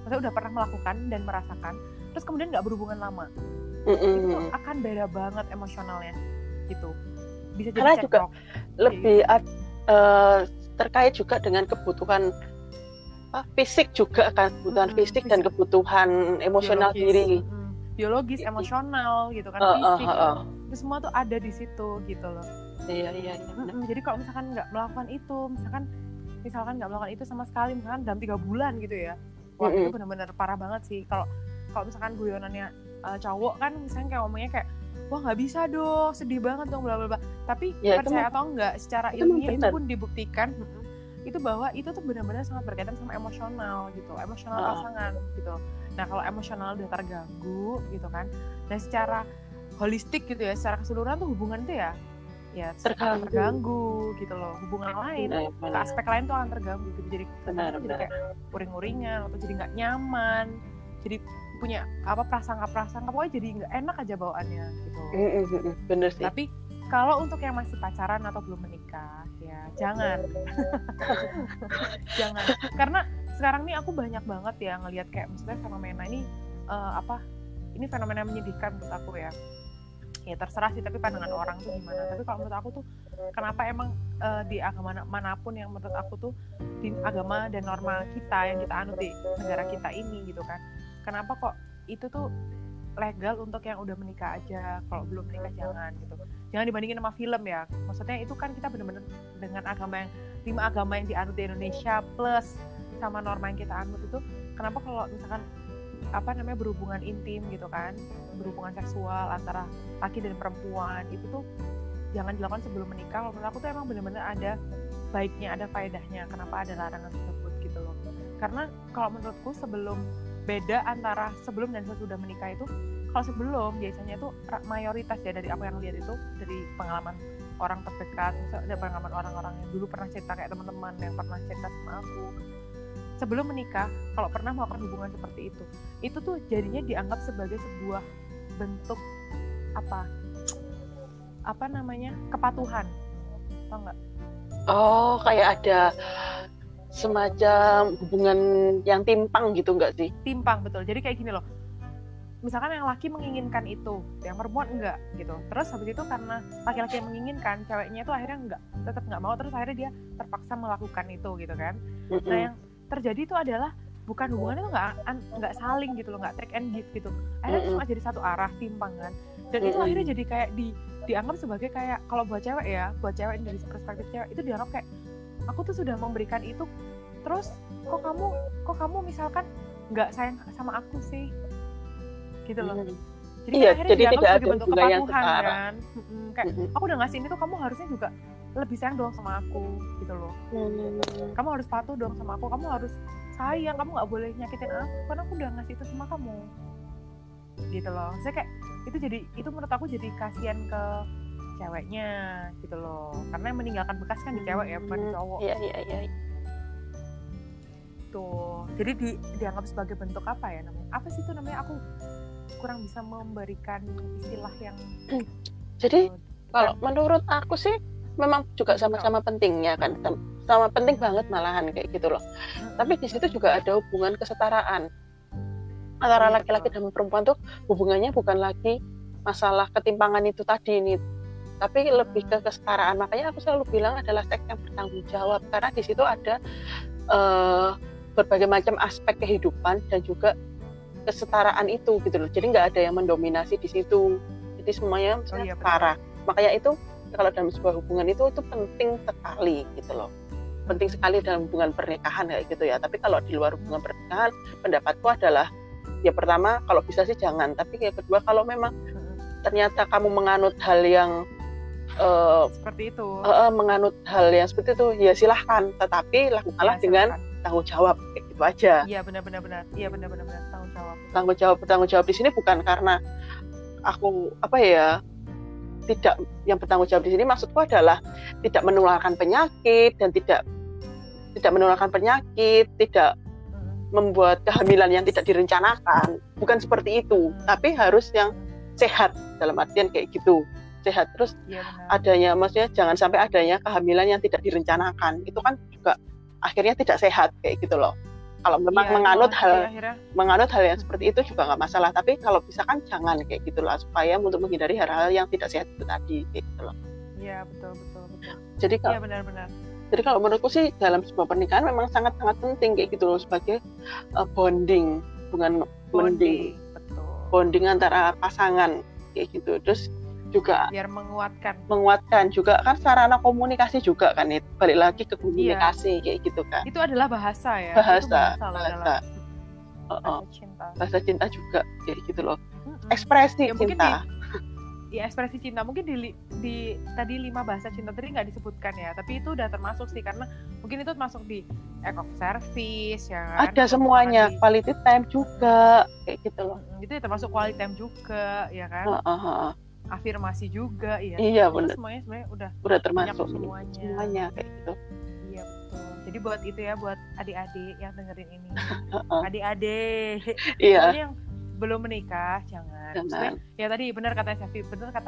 maksudnya udah pernah melakukan dan merasakan, terus kemudian nggak berhubungan lama. Itu akan beda banget emosionalnya, gitu. Bisa jadi karena juga lebih terkait juga dengan kebutuhan fisik juga kan, kebutuhan fisik dan kebutuhan emosional diri. Biologis, emosional gitu kan, fisik, itu semua tuh ada di situ gitu loh. Iya. Jadi kalau misalkan nggak melakukan itu, misalkan nggak melakukan itu sama sekali, misalkan dalam 3 bulan gitu ya, wah itu benar-benar parah banget sih. Kalau misalkan guyonannya cowok kan, misalkan kayak ngomongnya kayak wah nggak bisa dong, sedih banget dong, bla bla bla. Tapi ya, percaya atau enggak, secara ilmiah itu pun dibuktikan itu bahwa itu tuh benar-benar sangat berkaitan sama emosional gitu, emosional pasangan gitu. Nah kalau emosional udah terganggu gitu kan, nah secara holistik gitu ya, secara keseluruhan tuh hubungan tuh ya terganggu gitu loh, hubungan lain, ke aspek lain tuh akan terganggu gitu, jadi kayak uring-uringan atau jadi nggak nyaman, jadi punya apa prasangka-prasangka, pokoknya jadi nggak enak aja bawaannya gitu. Bener sih. Tapi kalau untuk yang masih pacaran atau belum menikah ya jangan, jangan, karena sekarang nih aku banyak banget ya ngelihat kayak maksudnya fenomena ini ini fenomena menyedihkan menurut aku ya. Ya terserah sih, tapi pandangan orang tuh gimana. Tapi kalau menurut aku tuh, kenapa emang di agama manapun yang menurut aku tuh di agama dan norma kita yang kita anut di negara kita ini gitu kan, kenapa kok itu tuh legal untuk yang udah menikah aja, kalau belum menikah jangan gitu. Jangan dibandingin sama film ya. Maksudnya itu kan kita benar-benar dengan agama yang 5 agama yang dianut di Indonesia plus sama norma yang kita anut itu, kenapa kalau misalkan berhubungan intim gitu kan, berhubungan seksual antara laki dan perempuan itu tuh jangan dilakukan sebelum menikah. Kalau menurut aku tuh emang benar-benar ada baiknya, ada faedahnya kenapa ada larangan tersebut gitu loh. Karena kalau menurutku sebelum, beda antara sebelum dan sesudah menikah itu, kalau sebelum biasanya itu mayoritas ya, dari aku yang lihat itu dari pengalaman orang terdekat, dari pengalaman orang-orang yang dulu pernah cerita, kayak teman-teman yang pernah cerita sama aku, sebelum menikah kalau pernah melakukan hubungan seperti itu tuh jadinya dianggap sebagai sebuah bentuk kepatuhan, tau nggak? Oh, kayak ada semacam hubungan yang timpang gitu nggak sih? Timpang, betul. Jadi kayak gini loh, misalkan yang laki menginginkan itu, yang perempuan enggak gitu. Terus habis itu karena laki-laki yang menginginkan, ceweknya itu akhirnya enggak, tetap nggak mau. Terus akhirnya dia terpaksa melakukan itu gitu kan. Nah yang terjadi itu adalah bukan hubungannya itu nggak saling gitu loh, nggak take and give gitu. Akhirnya cuma jadi satu arah, timpang kan. Dan itu akhirnya jadi kayak dianggap sebagai kayak, kalau buat cewek ya, buat cewek dari perspektif cewek itu dianggap kayak, aku tuh sudah memberikan itu, terus kok kamu misalkan nggak sayang sama aku sih gitu loh. Jadi iya, akhirnya jadi tidak ada bentuk kepatuhan kan, kayak aku udah ngasih ini tuh, kamu harusnya juga lebih sayang dong sama aku gitu loh, kamu harus patuh dong sama aku, kamu harus sayang, kamu nggak boleh nyakitin aku karena aku udah ngasih itu sama kamu gitu loh. Saya kayak itu, jadi itu menurut aku jadi kasihan ke ceweknya gitu loh, karena yang meninggalkan bekas kan di cewek ya, bukan di cowok. Iya. Tuh, jadi dianggap sebagai bentuk apa ya namanya? Apa sih itu namanya? Aku kurang bisa memberikan istilah yang. Jadi kalau menurut aku sih memang juga sama-sama pentingnya kan, sama penting banget malahan kayak gitu loh. Tapi di situ juga ada hubungan kesetaraan antara laki-laki dan perempuan tuh, hubungannya bukan lagi masalah ketimpangan itu tadi ini, tapi lebih ke kesetaraan. Makanya aku selalu bilang adalah seks yang bertanggung jawab, karena di situ ada berbagai macam aspek kehidupan dan juga kesetaraan itu gitu loh. Jadi nggak ada yang mendominasi di situ, jadi semuanya setara. Makanya itu kalau dalam sebuah hubungan itu penting sekali gitu loh, penting sekali dalam hubungan pernikahan kayak gitu ya. Tapi kalau di luar hubungan pernikahan, pendapatku adalah ya pertama kalau bisa sih jangan, tapi yang kedua kalau memang ternyata kamu menganut hal yang seperti itu, menganut hal yang seperti itu, ya silahkan, tetapi lakukanlah ya, dengan tanggung jawab, kayak gitu aja. Iya benar-benar, tanggung jawab. Bertanggung jawab di sini bukan karena aku tidak, yang bertanggung jawab di sini maksudku adalah tidak menularkan penyakit dan tidak menularkan penyakit, tidak membuat kehamilan yang tidak direncanakan, bukan seperti itu, tapi harus yang sehat dalam artian kayak gitu. Sehat terus ya, adanya, maksudnya jangan sampai adanya kehamilan yang tidak direncanakan, itu kan juga akhirnya tidak sehat kayak gitu loh. Kalau memang menganut hal yang seperti itu juga nggak masalah, tapi kalau bisa kan jangan kayak gitu loh, supaya untuk menghindari hal-hal yang tidak sehat itu tadi kayak gitu loh. Iya betul. Jadi kalau ya, benar. Jadi kalau menurutku sih dalam sebuah pernikahan memang sangat-sangat penting kayak gitu loh, sebagai bonding, hubungan bonding. Bonding antara pasangan kayak gitu. Terus juga biar menguatkan juga kan sarana komunikasi juga kan, itu balik lagi ke komunikasi kayak gitu kan. Itu adalah bahasa ya. Bahasa. Bahasa cinta juga kayak gitu loh. Ekspresi ya, cinta. Di, ya ekspresi cinta mungkin di tadi 5 bahasa cinta tadi nggak disebutkan ya, tapi itu udah termasuk sih karena mungkin itu masuk di act of service ya kan? Ada semuanya, quality time juga kayak gitu loh. Itu ya termasuk quality time juga ya kan? Afirmasi juga ya. Iya benar. Semuanya sebenarnya udah termasuk semuanya kayak gitu. Iya betul. Jadi buat itu ya buat adik-adik yang dengerin ini. Adik-adik. Iya. Belum menikah jangan. Maksudnya, ya tadi benar kata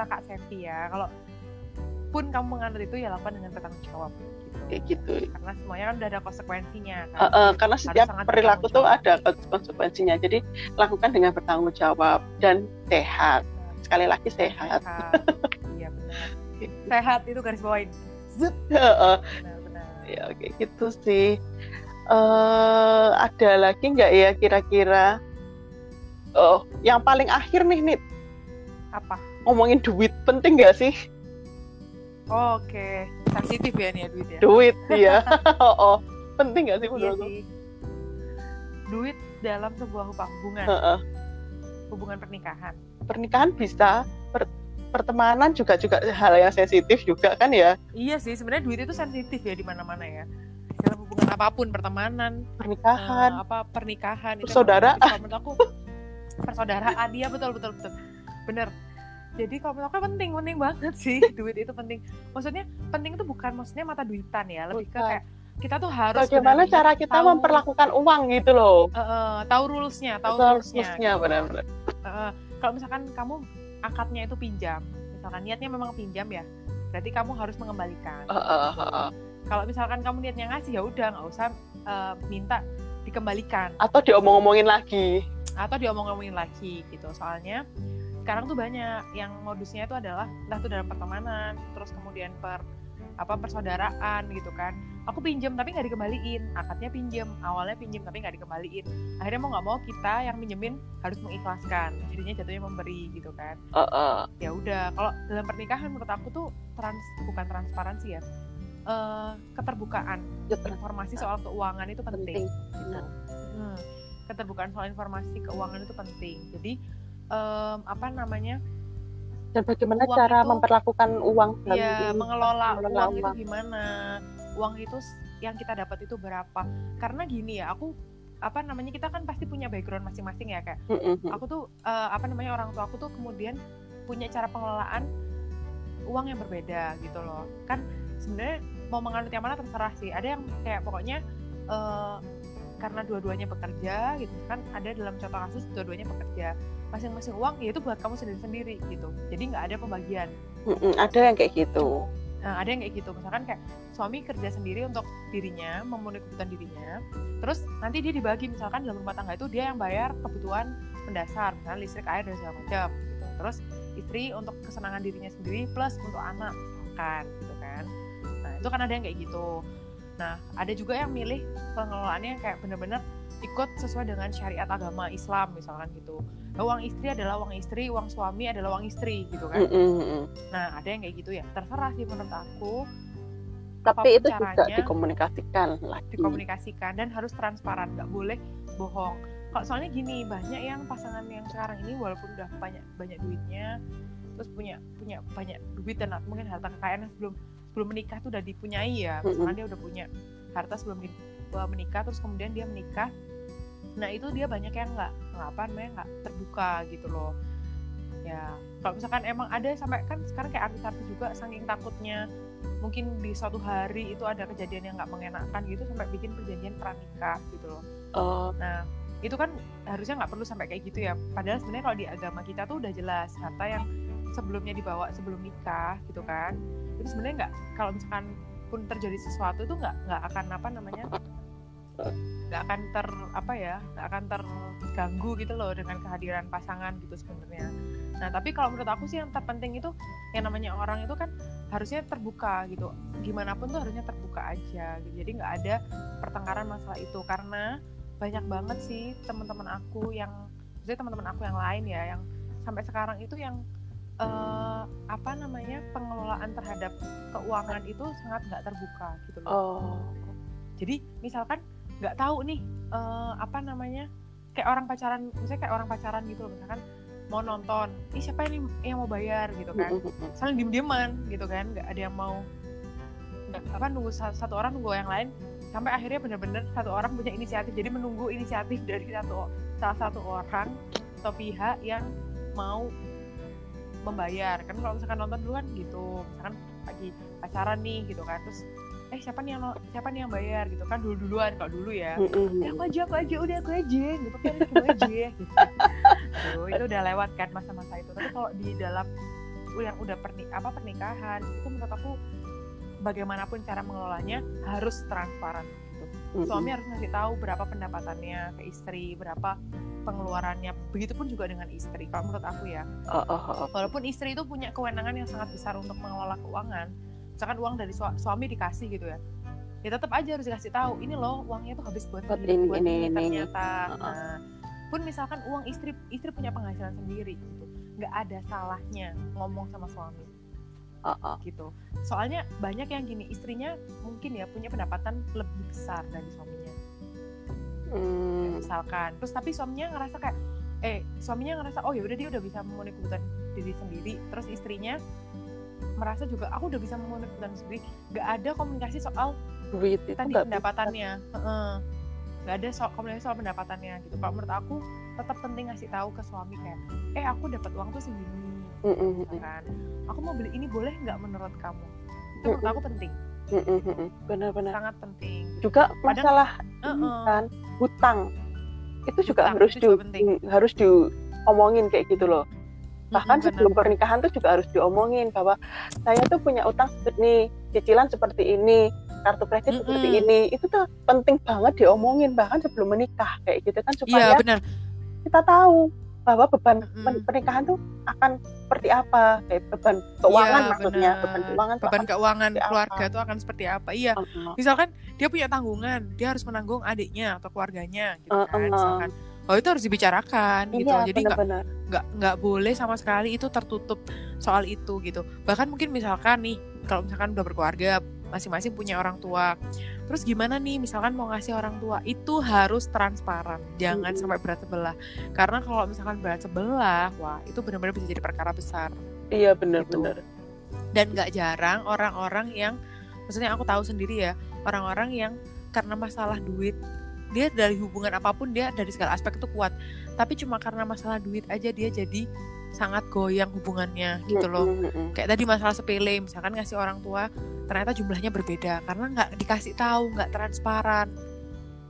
Kak Sevi ya, kalau pun kamu mengandung itu ya lakukan dengan bertanggung jawab gitu. Kayak gitu. Karena semuanya kan udah ada konsekuensinya kan. Karena setiap perilaku tuh ada konsekuensinya. Jadi lakukan dengan bertanggung jawab dan sehat. Sekali lagi sehat. Iya benar. Sehat itu garis bawain. Zut. Benar. Ya oke gitu sih. Ada lagi nggak ya kira-kira? Oh, yang paling akhir nih, Nit. Apa? Ngomongin duit, penting nggak sih? Oh, oke. Sensitif ya nih ya duit ya? Duit, iya. Penting nggak sih menurut lo? Iya sih. Duit dalam sebuah hubungan. Hubungan pernikahan. Pernikahan bisa, pertemanan juga hal yang sensitif juga kan ya? Iya sih, sebenarnya duit itu sensitif ya di mana-mana ya. Dalam hubungan apapun, pertemanan, pernikahan, pernikahan, persaudaraan. Itu menurut aku persaudaraan dia betul bener. Jadi kalau menurut aku penting banget sih duit itu penting. Maksudnya penting itu bukan maksudnya mata duitan ya, lebih ke kayak kita tuh harus bagaimana cara kita tahu, memperlakukan uang gitu loh. Tahu rulesnya, gitu. Benar-benar. Kalau misalkan kamu akadnya itu pinjam, misalkan niatnya memang pinjam ya, berarti kamu harus mengembalikan. Kalau misalkan kamu niatnya ngasih ya udah nggak usah minta dikembalikan. Atau diomong-omongin lagi. Gitu. Soalnya sekarang tuh banyak yang modusnya itu adalah entah itu dalam pertemanan, terus kemudian persaudaraan gitu kan. Aku pinjam tapi nggak dikembaliin, awalnya pinjam tapi nggak dikembaliin. Akhirnya mau nggak mau kita yang minjemin harus mengikhlaskan, jadinya jatuhnya memberi gitu kan. Ya udah, kalau dalam pernikahan menurut aku tuh bukan transparansi ya, keterbukaan informasi soal keuangan itu penting. Gitu. Keterbukaan soal informasi keuangan itu penting. Jadi dan bagaimana cara memperlakukan uang dalam mengelola uang itu gimana? Uang itu yang kita dapat itu berapa? Karena gini ya, aku kita kan pasti punya background masing-masing ya kayak. Aku tuh orang tua aku tuh kemudian punya cara pengelolaan uang yang berbeda gitu loh. Kan sebenarnya mau menganut yang mana terserah sih. Ada yang kayak pokoknya karena dua-duanya bekerja gitu kan, ada dalam contoh kasus dua-duanya bekerja, masing-masing uang ya itu buat kamu sendiri-sendiri gitu, jadi nggak ada pembagian. Ada yang kayak gitu. Misalkan kayak suami kerja sendiri untuk dirinya, memenuhi kebutuhan dirinya, terus nanti dia dibagi misalkan dalam rumah tangga itu dia yang bayar kebutuhan mendasar, misalkan listrik, air dan segala macam gitu. Terus istri untuk kesenangan dirinya sendiri plus untuk anak misalkan gitu kan. Nah itu kan ada yang kayak gitu. Nah, ada juga yang milih pengelolaannya kayak benar-benar ikut sesuai dengan syariat agama Islam misalkan gitu. Nah, uang istri adalah uang istri, uang suami adalah uang istri gitu kan. Nah, ada yang kayak gitu ya. Terserah sih menurut aku. Tapi itu juga dikomunikasikan lah. Dikomunikasikan dan harus transparan, nggak boleh bohong. Kalau soalnya gini, banyak yang pasangan yang sekarang ini walaupun udah banyak duitnya, terus punya banyak duit dan mungkin harta kekayaan sebelum menikah tuh udah dipunyai ya, karena dia udah punya harta sebelum menikah, terus kemudian dia menikah. Nah itu dia banyak yang nggak terbuka gitu loh. Ya kalau misalkan emang ada sampai kan sekarang kayak artis-artis juga saking takutnya mungkin di suatu hari itu ada kejadian yang nggak mengenakan gitu sampai bikin perjanjian pranikah gitu loh. Nah itu kan harusnya nggak perlu sampai kayak gitu ya. Padahal sebenarnya kalau di agama kita tuh udah jelas harta yang sebelumnya dibawa sebelum nikah gitu kan. Itu sebenarnya nggak, kalau misalkan pun terjadi sesuatu itu nggak akan nggak akan terganggu gitu loh dengan kehadiran pasangan gitu sebenarnya. Nah tapi kalau menurut aku sih yang terpenting itu yang namanya orang itu kan harusnya terbuka gitu, gimana pun tuh harusnya terbuka aja gitu. Jadi nggak ada pertengkaran masalah itu, karena banyak banget sih teman-teman aku yang lain ya yang sampai sekarang itu yang pengelolaan terhadap keuangan itu sangat nggak terbuka gitu loh. Jadi misalkan nggak tahu nih kayak orang pacaran gitu loh, misalkan mau nonton, ih siapa ini yang mau bayar gitu kan, saling diem-dieman gitu kan, nggak ada yang mau, nggak apa, nunggu satu orang nunggu yang lain, sampai akhirnya benar-benar satu orang punya inisiatif, jadi menunggu inisiatif dari salah satu orang atau pihak yang mau membayar. Kan kalau misalkan nonton dulu kan gitu, misalkan lagi pacaran nih gitu kan, terus siapa nih yang bayar gitu kan, duluan kalau dulu ya, aku aja gitu kan, gitu. Tuh, itu udah lewat kan masa-masa itu. Tapi kalau di dalam yang udah pernikahan itu menurut aku bagaimanapun cara mengelolanya harus transparan gitu. Suami harus ngasih tahu berapa pendapatannya ke istri, berapa pengeluarannya, begitupun juga dengan istri kalau menurut aku ya. Walaupun istri itu punya kewenangan yang sangat besar untuk mengelola keuangan, misalkan uang dari suami dikasih gitu ya, ya tetap aja harus dikasih tahu, ini loh uangnya tuh habis buat ini ternyata. Nah, pun misalkan uang istri punya penghasilan sendiri gitu, nggak ada salahnya ngomong sama suami gitu. Soalnya banyak yang gini, istrinya mungkin ya punya pendapatan lebih besar dari suaminya. Ya, misalkan, terus tapi suaminya ngerasa oh ya udah, dia udah bisa memenuhi kebutuhan diri sendiri. Terus istrinya merasa juga aku udah bisa memenuhi kebutuhan sendiri. Gak ada komunikasi soal duit itu, tadi pendapatannya, gak ada komunikasi soal pendapatannya gitu. Kalau menurut aku tetap penting ngasih tahu ke suami kayak, aku dapat uang tuh segini, kan? Aku mau beli ini, boleh nggak menurut kamu? Itu menurut aku penting. Benar-benar sangat penting. Juga masalah kan hutang itu juga harus diomongin kayak gitu loh. Bahkan sebelum pernikahan tuh juga harus diomongin bahwa saya tuh punya utang seperti ini, cicilan seperti ini, kartu kredit seperti ini. Itu tuh penting banget diomongin bahkan sebelum menikah kayak gitu kan, supaya kita tahu bahwa beban pernikahan tuh akan seperti apa, kayak beban keuangan maksudnya, beban keuangan keluarga itu akan seperti apa. Iya, misalkan dia punya tanggungan, dia harus menanggung adiknya atau keluarganya gitu kan, misalkan itu harus dibicarakan gitu. Jadi nggak boleh sama sekali itu tertutup soal itu gitu. Bahkan mungkin misalkan nih, kalau misalkan udah berkeluarga, masing-masing punya orang tua, terus gimana nih misalkan mau ngasih orang tua, itu harus transparan, jangan sampai berat sebelah. Karena kalau misalkan berat sebelah, wah itu benar-benar bisa jadi perkara besar. Iya, benar-benar gitu. Dan gak jarang orang-orang yang, maksudnya aku tahu sendiri ya, orang-orang yang karena masalah duit, dia dari hubungan apapun, dia dari segala aspek itu kuat, tapi cuma karena masalah duit aja dia jadi sangat goyang hubungannya gitu loh. Kayak tadi masalah sepele, misalkan ngasih orang tua ternyata jumlahnya berbeda karena nggak dikasih tahu, nggak transparan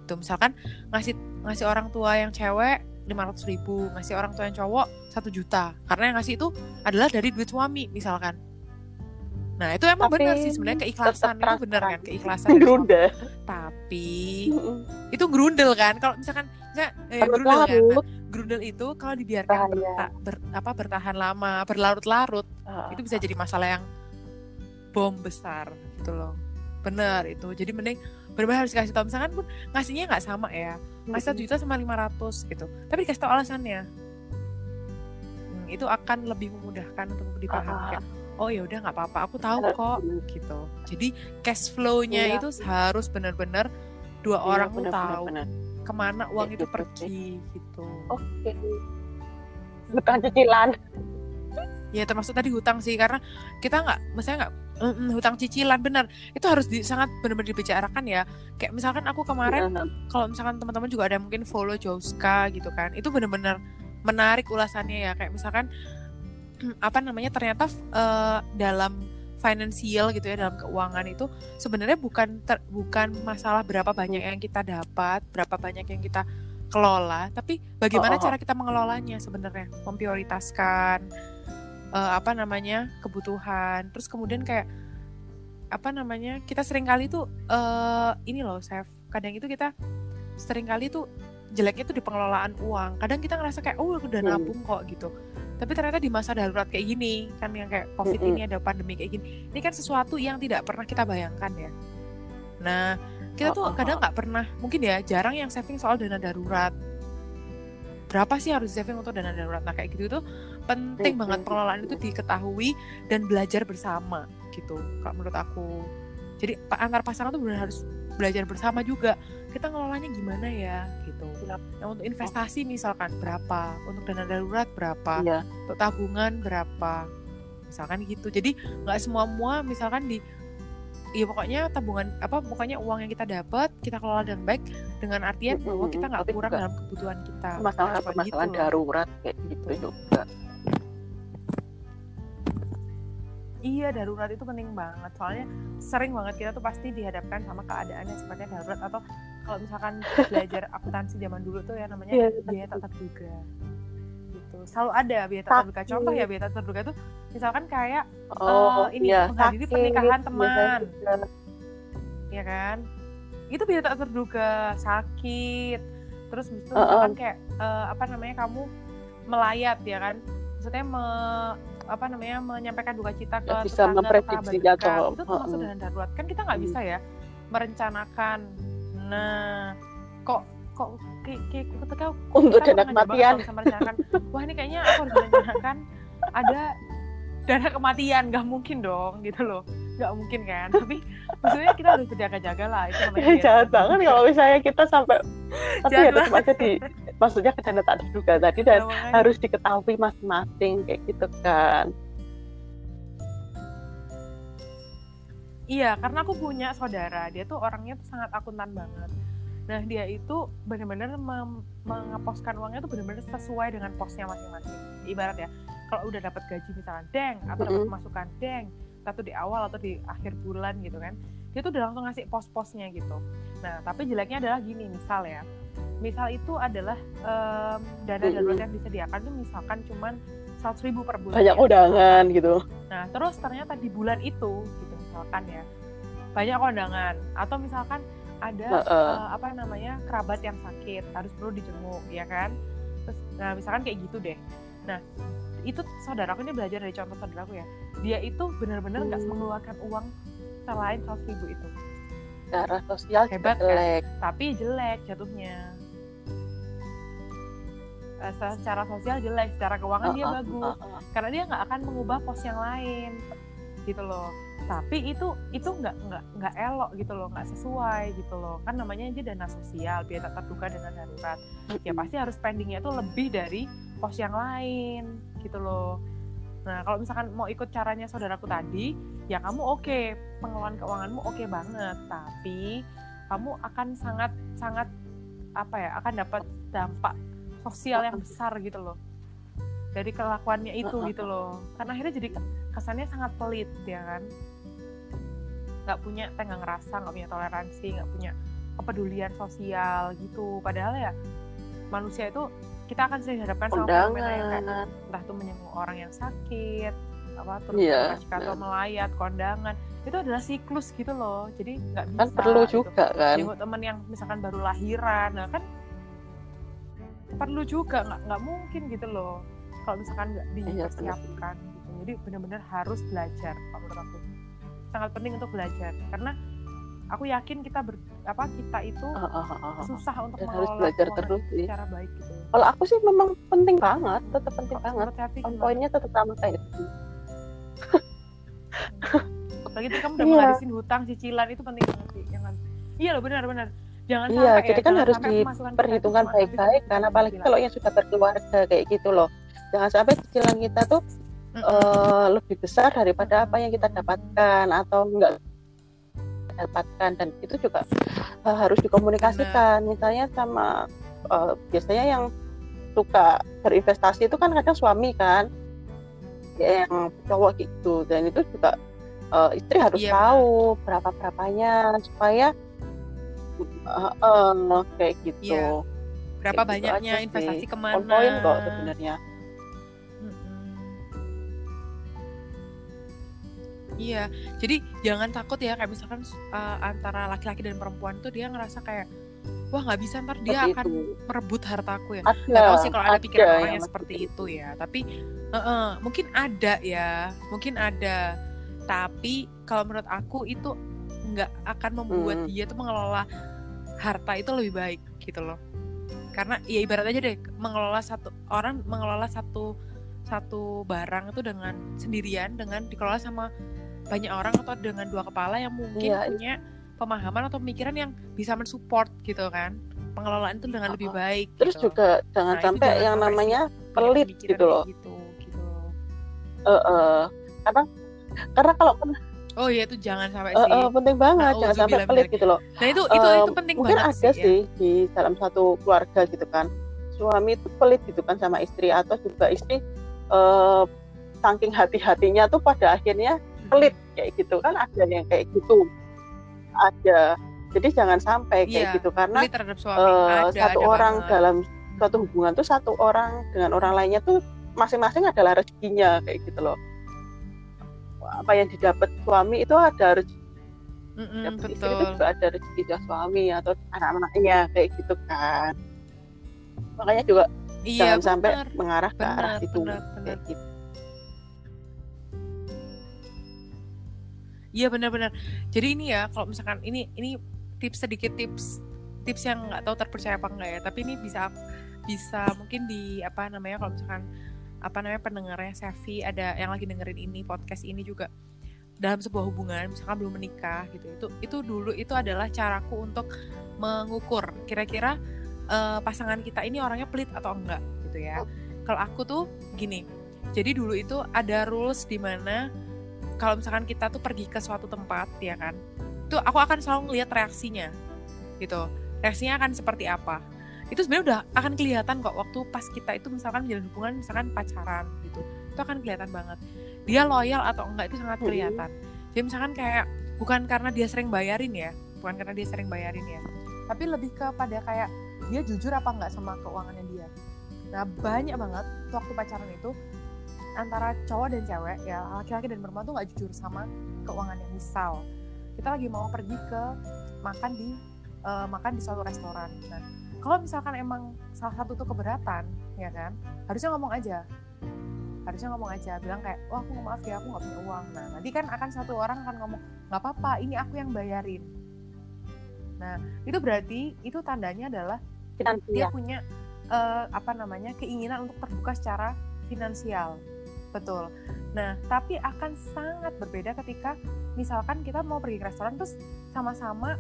tuh. Misalkan ngasih orang tua yang cewek 500.000, ngasih orang tua yang cowok 1 juta, karena yang ngasih itu adalah dari duit suami misalkan. Nah itu emang benar sih sebenarnya, keikhlasan itu benar kan, keikhlasan gerundel. Tapi itu gerundel kan, kalau misalkan gerundel kan. Nah, gerundel itu kalau dibiarkan bertahan lama, berlarut-larut, itu bisa jadi masalah yang bom besar gitu loh. Bener itu. Jadi mending benar-benar harus kasih tau. Misalkan pun ngasihnya nggak sama ya, ngasih 1 juta sama 500 gitu, tapi dikasih tau alasannya. Itu akan lebih memudahkan untuk dipahami. Oh ya udah, nggak apa-apa, aku tahu kok gitu. Jadi cash flow-nya itu harus benar-benar dua orang tahu kemana uang itu pergi gitu. Hutang cicilan. Ya termasuk tadi hutang sih, karena kita nggak hutang cicilan, benar. Itu harus sangat benar-benar dibicarakan ya. Kayak misalkan aku kemarin, kalau misalkan teman-teman juga ada mungkin follow Jouska gitu kan, itu benar-benar menarik ulasannya ya. Kayak misalkan ternyata dalam financial gitu ya, dalam keuangan itu sebenarnya bukan masalah berapa banyak yang kita dapat, berapa banyak yang kita kelola, tapi bagaimana cara kita mengelolanya sebenarnya, memprioritaskan kebutuhan. Terus kemudian kayak kita seringkali itu jeleknya itu di pengelolaan uang. Kadang kita ngerasa kayak aku udah nabung kok gitu, tapi ternyata di masa darurat kayak gini kan, yang kayak COVID ini, ada pandemi kayak gini, ini kan sesuatu yang tidak pernah kita bayangkan ya. Nah kita tuh kadang nggak pernah, mungkin ya jarang yang saving soal dana darurat, berapa sih harus saving untuk dana darurat. Nah kayak gitu tuh penting banget pengelolaan itu diketahui dan belajar bersama gitu, kalau menurut aku. Jadi antar pasangan tuh benar harus belajar bersama juga, kita ngelolanya gimana ya gitu. Nah, untuk investasi misalkan berapa, untuk dana darurat berapa, iya, untuk tabungan berapa, misalkan gitu. Jadi nggak semua-mua misalkan di, ya pokoknya tabungan apa, pokoknya uang yang kita dapat kita kelola dengan baik, dengan artian bahwa kita nggak kurang dalam kebutuhan kita. Masalah gitu darurat kayak gitu juga. Iya, darurat itu penting banget. Soalnya sering banget kita tuh pasti dihadapkan sama keadaan yang sifatnya darurat, atau kalau misalkan belajar akuntansi zaman dulu tuh ya namanya biaya tak terduga. Gitu. Selalu ada biaya tak terduga. Contoh ya, biaya tak terduga itu misalkan kayak menghadiri pernikahan teman. Iya kan? Itu biaya tak terduga, sakit. Terus misalkan kayak kamu melayat ya kan? Maksudnya menyampaikan duka cita ke tetangga atau sahabat dekat, itu termasuk dengan darurat kan. Kita nggak bisa ya merencanakan. Nah, kok ketika untuk dana kematian merencanakan, wah ini kayaknya aku harus merencanakan ada dana kematian, nggak mungkin dong gitu loh, nggak mungkin kan. Tapi maksudnya kita harus berjaga-jaga lah, itu namanya jahat banget kalau misalnya kita sampai tapi harus aja maksudnya ke dana tak terduga tadi, dan harus diketahui masing-masing kayak gitu kan. Iya, karena aku punya saudara, dia tuh orangnya tuh sangat akuntan banget. Nah, dia itu benar-benar mengeposkan uangnya tuh benar-benar sesuai dengan posnya masing-masing. Ibarat ya, kalau udah dapat gaji misalkan deng, atau dapat pemasukan deng, atau di awal atau di akhir bulan gitu kan, dia tuh udah langsung ngasih pos-posnya gitu. Nah, tapi jeleknya adalah gini, misal ya, misal itu adalah dana darurat yang disediakan tuh misalkan cuman 100.000 per bulan. Banyak undangan gitu. Nah, terus ternyata di bulan itu gitu misalkan ya, banyak undangan, atau misalkan ada kerabat yang sakit, harus perlu dijenguk ya kan. Terus nah misalkan kayak gitu deh. Nah, itu saudaraku ini belajar dari contoh saudaraku ya. Dia itu benar-benar enggak mengeluarkan uang selain 100.000 itu. Darah sosial hebat jelek. Kan? Tapi jelek jatuhnya. Secara sosial jelek, secara keuangan dia bagus, karena dia nggak akan mengubah pos yang lain gitu loh. Tapi itu nggak elok gitu loh, nggak sesuai gitu loh, kan namanya aja dana sosial, biaya tak terduga, dana darurat, ya pasti harus spendingnya itu lebih dari pos yang lain gitu loh. Nah, kalau misalkan mau ikut caranya saudaraku tadi ya, kamu oke, pengelolaan keuanganmu oke banget, tapi kamu akan sangat akan dapat dampak sosial yang besar gitu loh dari kelakuannya itu gitu loh, karena akhirnya jadi kesannya sangat pelit ya kan, nggak punya tenggang rasa, nggak punya toleransi, nggak punya kepedulian sosial gitu. Padahal ya manusia itu kita akan sering dihadapkan sama fenomena yang kayak entah itu menyenguk orang yang sakit, atau melayat, kondangan, itu adalah siklus gitu loh. Jadi nggak bisa kan, perlu gitu juga kan jenguk temen yang misalkan baru lahiran, nah kan perlu juga, nggak mungkin gitu loh kalau misalkan nggak dipersiapkan gitu. Jadi benar-benar harus belajar, kalau menurut aku sangat penting untuk belajar, karena aku yakin kita itu susah untuk mengelola keuangan secara baik gitu. Kalau aku sih memang penting banget, tetap penting banget. Poinnya tetap sama kayak itu. Apalagi itu kamu udah mengarisin hutang, cicilan, itu penting banget sih. Iya loh, benar-benar. Jangan sampai jadi kan harus diperhitungkan baik-baik, karena apalagi kalau yang sudah berkeluarga kayak gitu loh. Jangan sampai cicilan kita tuh lebih besar daripada apa yang kita dapatkan atau enggak dapatkan, dan itu juga harus dikomunikasikan. Misalnya sama biasanya yang suka berinvestasi itu kan kadang suami kan yang cowok gitu, dan itu juga istri harus tahu berapa-berapanya supaya kayak gitu. Iya. Berapa kayak banyaknya gitu, investasi kemana? On point kok sebenarnya. Iya. Jadi jangan takut ya, kayak misalkan antara laki-laki dan perempuan tuh dia ngerasa kayak wah nggak bisa, ntar dia seperti akan itu merebut hartaku ya. Nggak tahu sih kalau ada pikiran orang yang seperti itu ya. Tapi mungkin ada ya, mungkin ada. Tapi kalau menurut aku itu nggak akan membuat dia tuh mengelola harta itu lebih baik gitu loh. Karena ya ibarat aja deh, mengelola satu barang itu dengan sendirian dengan dikelola sama banyak orang atau dengan dua kepala yang mungkin punya pemahaman atau pemikiran yang bisa mensupport gitu kan, pengelolaan itu dengan lebih baik. Terus gitu. Juga jangan sampai yang namanya pelit gitu loh. Gitu. Apa? Karena kalau itu jangan sampai sih. Penting banget, jangan sampai pelit gitu loh. Nah itu penting mungkin banget. Mungkin ada sih ya? Di dalam satu keluarga gitu kan, suami itu pelit gitu kan sama istri, atau juga istri saking hati-hatinya tuh pada akhirnya pelit kayak gitu kan, ada yang kayak gitu. Ada. Jadi jangan sampai kayak gitu, karena satu orang dalam suatu hubungan tuh satu orang dengan orang lainnya tuh masing-masing adalah rezekinya kayak gitu loh. Apa yang didapat suami itu ada rezeki, dapat istri itu juga ada rezeki dari suami atau anak-anaknya kayak gitu kan. Makanya juga jangan sampai mengarah ke arah itu kayak gitu. Iya benar-benar. Jadi ini ya kalau misalkan ini tips sedikit tips yang nggak tahu terpercaya apa enggak ya, tapi ini bisa mungkin di kalau misalkan pendengarnya Sevi ada yang lagi dengerin ini podcast ini juga dalam sebuah hubungan misalkan belum menikah gitu, itu dulu itu adalah caraku untuk mengukur kira-kira pasangan kita ini orangnya pelit atau enggak gitu ya. Kalau aku tuh gini, jadi dulu itu ada rules di mana kalau misalkan kita tuh pergi ke suatu tempat, ya kan, itu aku akan selalu ngelihat reaksinya, gitu. Reaksinya akan seperti apa? Itu sebenarnya udah akan kelihatan kok waktu pas kita itu misalkan menjalin hubungan, misalkan pacaran, gitu. Itu akan kelihatan banget. Dia loyal atau enggak itu sangat kelihatan. Jadi misalkan kayak bukan karena dia sering bayarin ya, tapi lebih kepada kayak dia jujur apa enggak sama keuangannya dia. Nah banyak banget waktu pacaran itu, antara cowok dan cewek ya, laki-laki dan perempuan tuh nggak jujur sama keuangannya. Misal kita lagi mau pergi ke makan di suatu restoran, nah kalau misalkan emang salah satu tuh keberatan ya kan, harusnya ngomong aja bilang kayak aku maaf ya, aku nggak punya uang. Nah nanti kan akan satu orang akan ngomong nggak apa-apa, ini aku yang bayarin. Nah itu berarti itu tandanya adalah dia punya keinginan untuk terbuka secara finansial. Betul. Nah, tapi akan sangat berbeda ketika misalkan kita mau pergi ke restoran terus sama-sama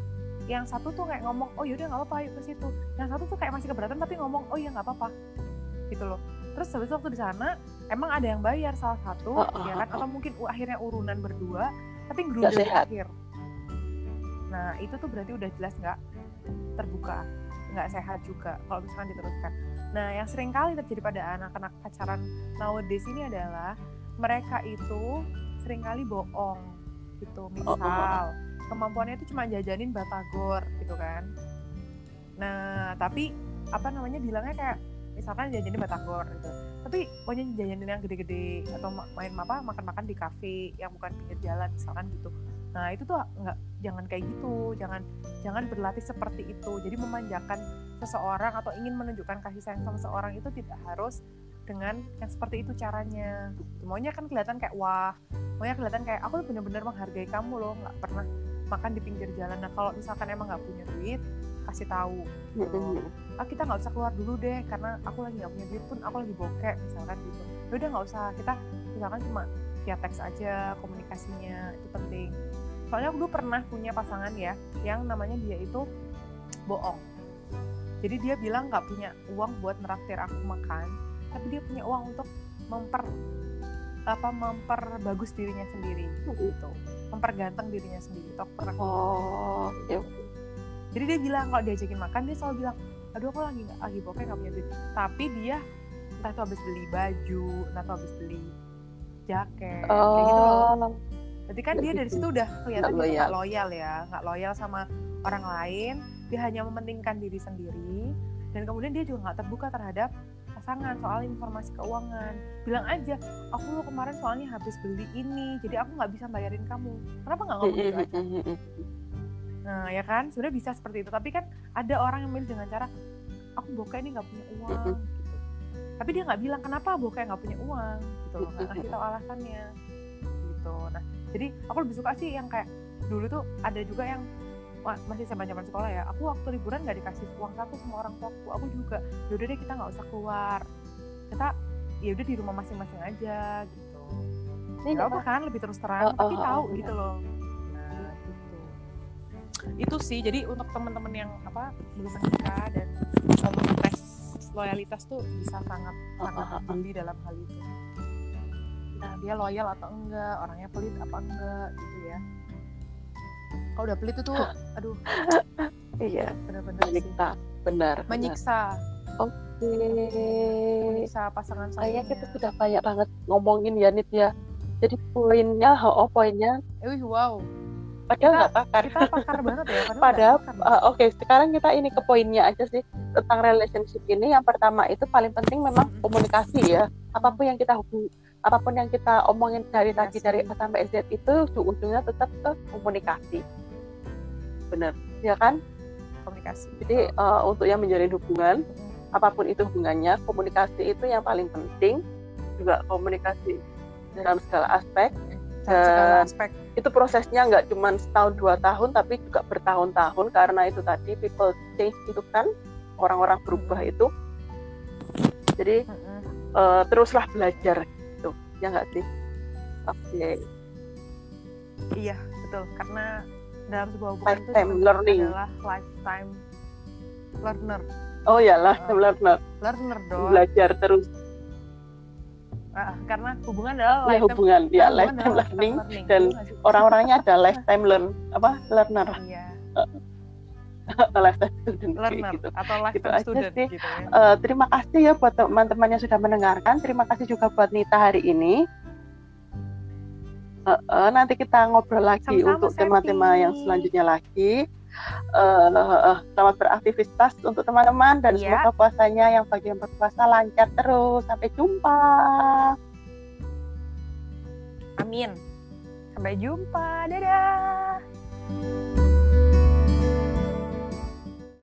yang satu tuh kayak ngomong, "Oh, yaudah enggak apa-apa, ayo ke situ." Yang satu tuh kayak masih keberatan tapi ngomong, "Oh, iya enggak apa-apa." Gitu loh. Terus habis waktu di sana emang ada yang bayar salah satu, ya kan? Atau mungkin akhirnya urunan berdua, tapi ngeruduk di akhir. Nah, itu tuh berarti udah jelas enggak terbuka, enggak sehat juga kalau misalkan diteruskan. Nah, yang sering kali terjadi pada anak-anak pacaran nowadays ini adalah mereka itu seringkali bohong gitu. Misal kemampuannya itu cuma jajanin batagor gitu kan. Nah, tapi bilangnya kayak misalkan jajanin batagor gitu. Tapi pokoknya jajanin yang gede-gede atau makan-makan di kafe yang bukan pinggir jalan misalkan gitu. Nah, itu tuh enggak, jangan kayak gitu. Jangan berlatih seperti itu. Jadi memanjakan seseorang atau ingin menunjukkan kasih sayang sama seseorang itu tidak harus dengan yang seperti itu caranya. Maunya kan kelihatan kayak wah, maunya kelihatan kayak aku tuh benar-benar menghargai kamu loh, nggak pernah makan di pinggir jalan. Nah kalau misalkan emang nggak punya duit, kasih tahu. Gitu. Kita nggak usah keluar dulu deh, karena aku lagi nggak punya duit pun aku lagi bokek misalkan gitu. Udah nggak usah, kita misalkan cuma via teks aja komunikasinya, itu penting. Soalnya aku dulu pernah punya pasangan ya, yang namanya dia itu bohong. Jadi dia bilang nggak punya uang buat meraktir aku makan, tapi dia punya uang untuk memperbagus dirinya sendiri, gitu, memperganteng dirinya sendiri. Jadi dia bilang kalau diajakin makan dia selalu bilang, aduh aku lagi bokeh nggak punya duit. Tapi dia entah itu habis beli baju, entah itu habis beli jaket, kayak gitu loh. Jadi kan dia dari situ udah kelihatan dia nggak loyal sama orang lain. Dia hanya mementingkan diri sendiri, dan kemudian dia juga nggak terbuka terhadap pasangan soal informasi keuangan. Bilang aja, aku lo kemarin soalnya habis beli ini, jadi aku nggak bisa bayarin kamu. Kenapa nggak ngomong gitu aja? Nah ya kan, sebenarnya bisa seperti itu. Tapi kan ada orang yang milih dengan cara, aku bokeh ini nggak punya uang. Gitu. Tapi dia nggak bilang kenapa bokeh nggak punya uang, gitu loh. Nggak kasih tahu alasannya, gitu. Nah, jadi aku lebih suka sih yang kayak dulu tuh ada juga yang masih zaman sekolah ya, aku waktu liburan nggak dikasih uang saku sama orang tuaku, aku juga yaudah deh kita nggak usah keluar, kita yaudah di rumah masing-masing aja gitu. ini nggak apa kan lebih terus terang tapi tahu gitu loh. Nah, gitu. Itu sih jadi untuk teman-teman yang apa belum menikah dan tes loyalitas tuh bisa sangat sangat peduli dalam hal itu. Nah, dia loyal atau enggak, orangnya pelit apa enggak gitu ya. Kalau udah pelit itu aduh. Iya, benar-benar menyiksa. Benar. Menyiksa. Oke. Menyiksa pasangan saya. Kayaknya kita sudah banyak banget ngomongin ya Nit ya. Jadi poinnya, poinnya. Wow. Padahal nggak pakar. Kita pakar banget ya. Padahal oke, sekarang kita ini ke poinnya aja sih. Tentang relationship ini yang pertama itu paling penting memang komunikasi ya. Apapun yang kita omongin dari tadi dari A sampai Z itu ujungnya tetap ke komunikasi. Benar, ya kan? Komunikasi. Jadi untuk yang menjalin hubungan, apapun itu hubungannya, komunikasi itu yang paling penting. Juga komunikasi dalam segala aspek. Itu prosesnya nggak cuma setahun 2 tahun, tapi juga bertahun-tahun karena itu tadi people change itu kan, orang-orang berubah itu. Jadi teruslah belajar. Ya nggak sih? Okay. Iya, betul. Karena dalam sebuah hubungan lifetime itu learning adalah lifetime learner. Oh ya, lifetime learner. Learner dong. Belajar terus. Karena hubungan adalah lifetime. Lifetime learning dan orang-orangnya ada lifetime learner. Iya. Lifetime student learner, gitu. Atau lifetime gitu student sih. Gitu ya. Terima kasih ya buat teman-teman yang sudah mendengarkan. Terima kasih juga buat Nita hari ini. Nanti kita ngobrol lagi sama-sama untuk tema-tema yang selanjutnya lagi. Selamat beraktivitas untuk teman-teman dan semoga puasanya yang bagi yang berpuasa lancar terus. Sampai jumpa. Amin. Sampai jumpa. Dadah.